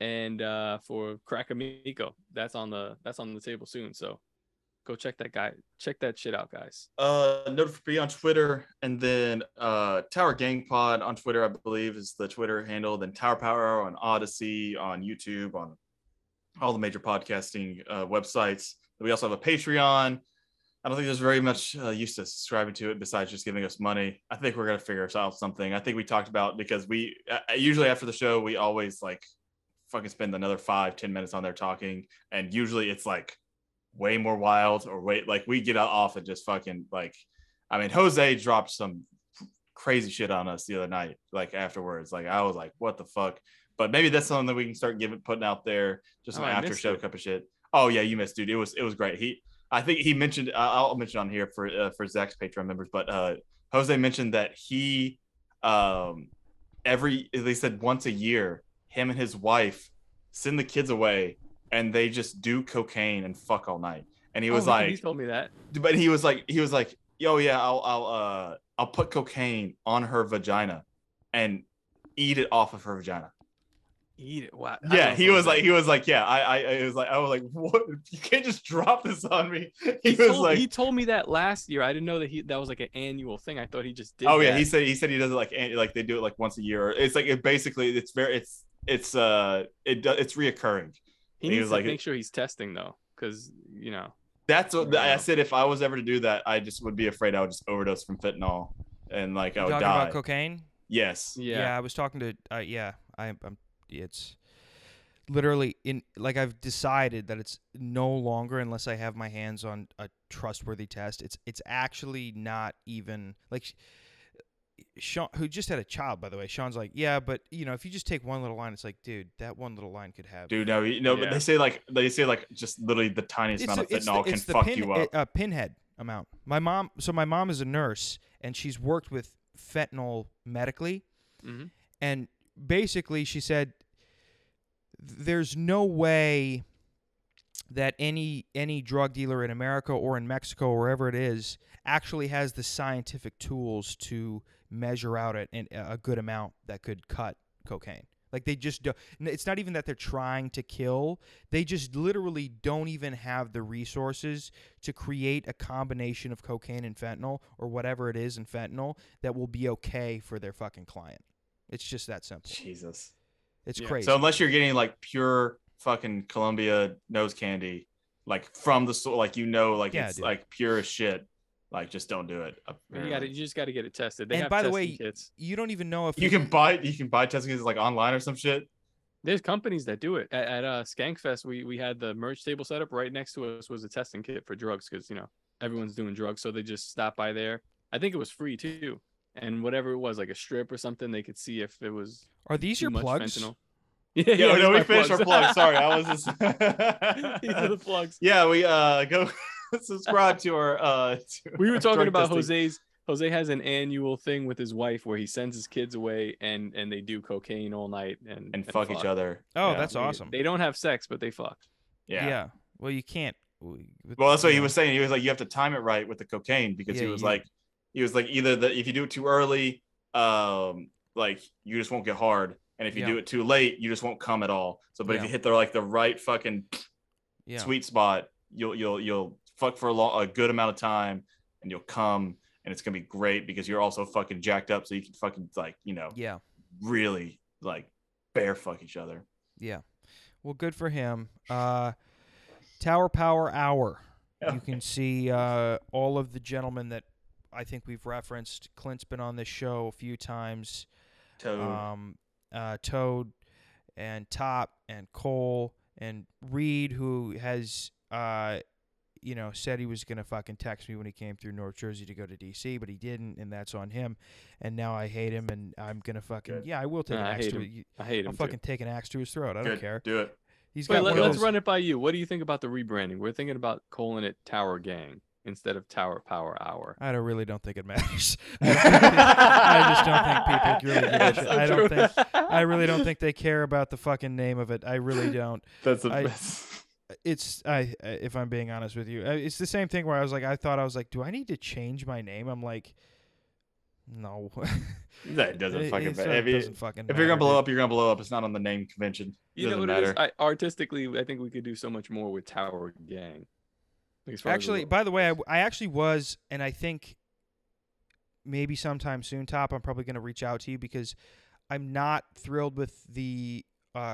and for Cracker Miko. That's on the table soon. So go check that guy. Check that shit out, guys. Note for me on Twitter, and then Tower Gang Pod on Twitter, I believe, is the Twitter handle. Then Tower Power Hour on Odyssey, on YouTube, on all the major podcasting websites. We also have a Patreon. I don't think there's very much use to subscribing to it besides just giving us money. I think we're going to figure out something. I think we talked about, because we usually after the show, we always fucking spend another 5-10 minutes on there talking. And usually it's way more wild or we get off and just fucking Jose dropped some crazy shit on us the other night, afterwards. I was like, what the fuck? But maybe that's something that we can start putting out there, just an after show cup of shit. Oh yeah. You missed, dude. It was great. I think he mentioned, I'll mention on here for Zach's Patreon members, but Jose mentioned that he, they said once a year, him and his wife send the kids away and they just do cocaine and fuck all night. And he was he told me that. But he was like, yo, yeah, I'll put cocaine on her vagina and eat it off of her vagina. eat it. Wow. Yeah, he was like, what? You can't just drop this on me. He told me that last year. I didn't know that that was like an annual thing. I thought he just did. Oh yeah, that. he said he does it like they do it like once a year. It's like it's reoccurring. He needs to make sure he's testing though, because you know. That's what I said. If I was ever to do that, I just would be afraid I would just overdose from fentanyl and like I would die. Talking about cocaine? Yes. Yeah. Yeah. I was talking to. I'm. It's literally in. Like I've decided that it's no longer, unless I have my hands on a trustworthy test. It's actually not even like. Sean, who just had a child, by the way, Sean's like, yeah, but you know, if you just take one little line, it's like, dude, that one little line could have. Dude, no, yeah. But they say like just literally the tiniest amount of fentanyl can fuck you up. It's a pinhead amount. My mom is a nurse, and she's worked with fentanyl medically, mm-hmm. and basically she said, there's no way that any drug dealer in America or in Mexico or wherever it is actually has the scientific tools to measure out a good amount that could cut cocaine. Like they just don't. It's not even that they're trying to kill. They just literally don't even have the resources to create a combination of cocaine and fentanyl or whatever it is in fentanyl that will be okay for their fucking client. It's just that simple. Jesus. It's crazy. So unless you're getting like pure fucking Columbia nose candy, like from the store, like, you know, like yeah, it's dude. Like pure as shit. Like, just don't do it. You just got to get it tested. They and have by the way, kits. You don't even know if you can buy testing kits like online or some shit. There's companies that do it. At Skankfest, we had the merch table set up. Right next to us was a testing kit for drugs because, you know, everyone's doing drugs. So they just stopped by there. I think it was free too. And whatever it was, like a strip or something, they could see if it was. Are these your plugs? Fentanyl. Yeah, no, we finished our plugs. Sorry, I was just. These are the plugs. Yeah, we go. Subscribe to our we were talking about testing. Jose has an annual thing with his wife where he sends his kids away and they do cocaine all night and fuck each other. Oh yeah, that's awesome. They don't have sex, but they fuck. Yeah. Well, you can't. Well, that's what he was saying. He was like, you have to time it right with the cocaine, because he was like either that if you do it too early, like you just won't get hard, and if you do it too late, you just won't come at all. So but if you hit the right fucking sweet spot, you'll fuck for a good amount of time, and you'll come, and it's gonna be great because you're also fucking jacked up, so you can fucking really like bear fuck each other. Yeah, well, good for him. Tower Power Hour. Okay. You can see all of the gentlemen that I think we've referenced. Clint's been on this show a few times. Toad, and Top, and Cole, and Reed, who has said he was going to fucking text me when he came through North Jersey to go to D.C., but he didn't, and that's on him. And now I hate him, and I'm going to fucking... Good. Yeah, I will take an axe to him. I hate him, I'll fucking take an axe to his throat. I don't care. Do it. Let's run it by you. What do you think about the rebranding? We're thinking about calling it Tower Gang instead of Tower Power Hour. I really don't think it matters. I just don't think people really give a shit. I really don't think they care about the fucking name of it. I really don't. That's the best. If I'm being honest with you, it's the same thing where I thought, do I need to change my name? I'm like, no. That doesn't fucking matter. If you're going to blow up, you're going to blow up. It's not on the name convention. You know what it is? Artistically, I think we could do so much more with Tower Gang. Actually, by the way, I actually was, and I think maybe sometime soon, Top, I'm probably going to reach out to you because I'm not thrilled with the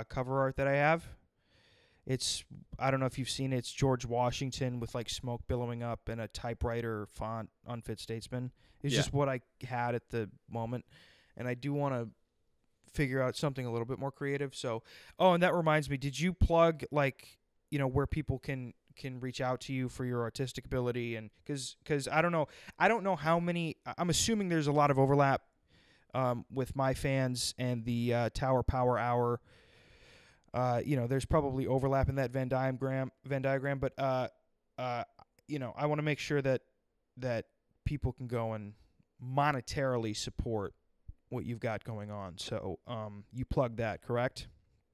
cover art that I have. It's, I don't know if you've seen it, it's George Washington with like smoke billowing up and a typewriter font, unfit statesman. It's just what I had at the moment. And I do want to figure out something a little bit more creative. So, and that reminds me, did you plug where people can reach out to you for your artistic ability? And cause I don't know how many, I'm assuming there's a lot of overlap with my fans and the Tower Power Hour. There's probably overlap in that Venn diagram, but I want to make sure that people can go and monetarily support what you've got going on. So, you plug that, correct?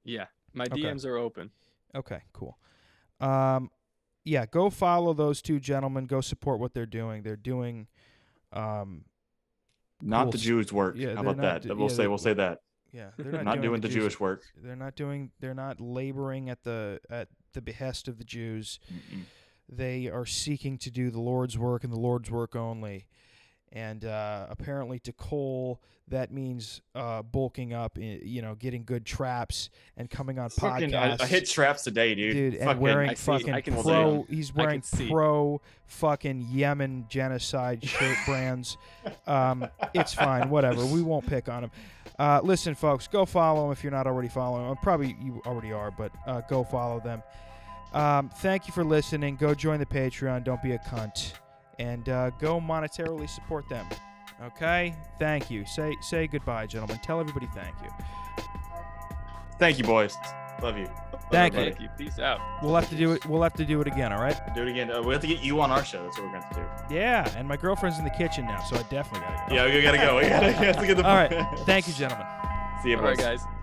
Yeah, my DMs are open. Okay, cool. Go follow those two gentlemen. Go support what they're doing. They're doing not the Jews' work. Yeah, how about that? We'll say that. Yeah, they're not doing the Jewish work. They're not laboring at the behest of the Jews. Mm-mm. They are seeking to do the Lord's work and the Lord's work only. And apparently to Cole, that means bulking up, getting good traps and coming on fucking podcasts. I hit traps today, dude. And fucking, he's wearing pro fucking Yemen genocide shirt brands. It's fine, whatever. We won't pick on him. Listen, folks, go follow him if you're not already following him. Probably you already are, but go follow them. Thank you for listening. Go join the Patreon. Don't be a cunt. And go monetarily support them. Okay? Thank you. Say goodbye, gentlemen. Tell everybody thank you. Thank you, boys. Love you. Thank you. Peace out. We'll have to do it again, all right? Do it again. We'll have to get you on our show. That's what we're going to do. Yeah, and my girlfriend's in the kitchen now, so I definitely got to go. Yeah, we got to go. We got to get the All right. Thank you, gentlemen. See you, boys. All right, guys.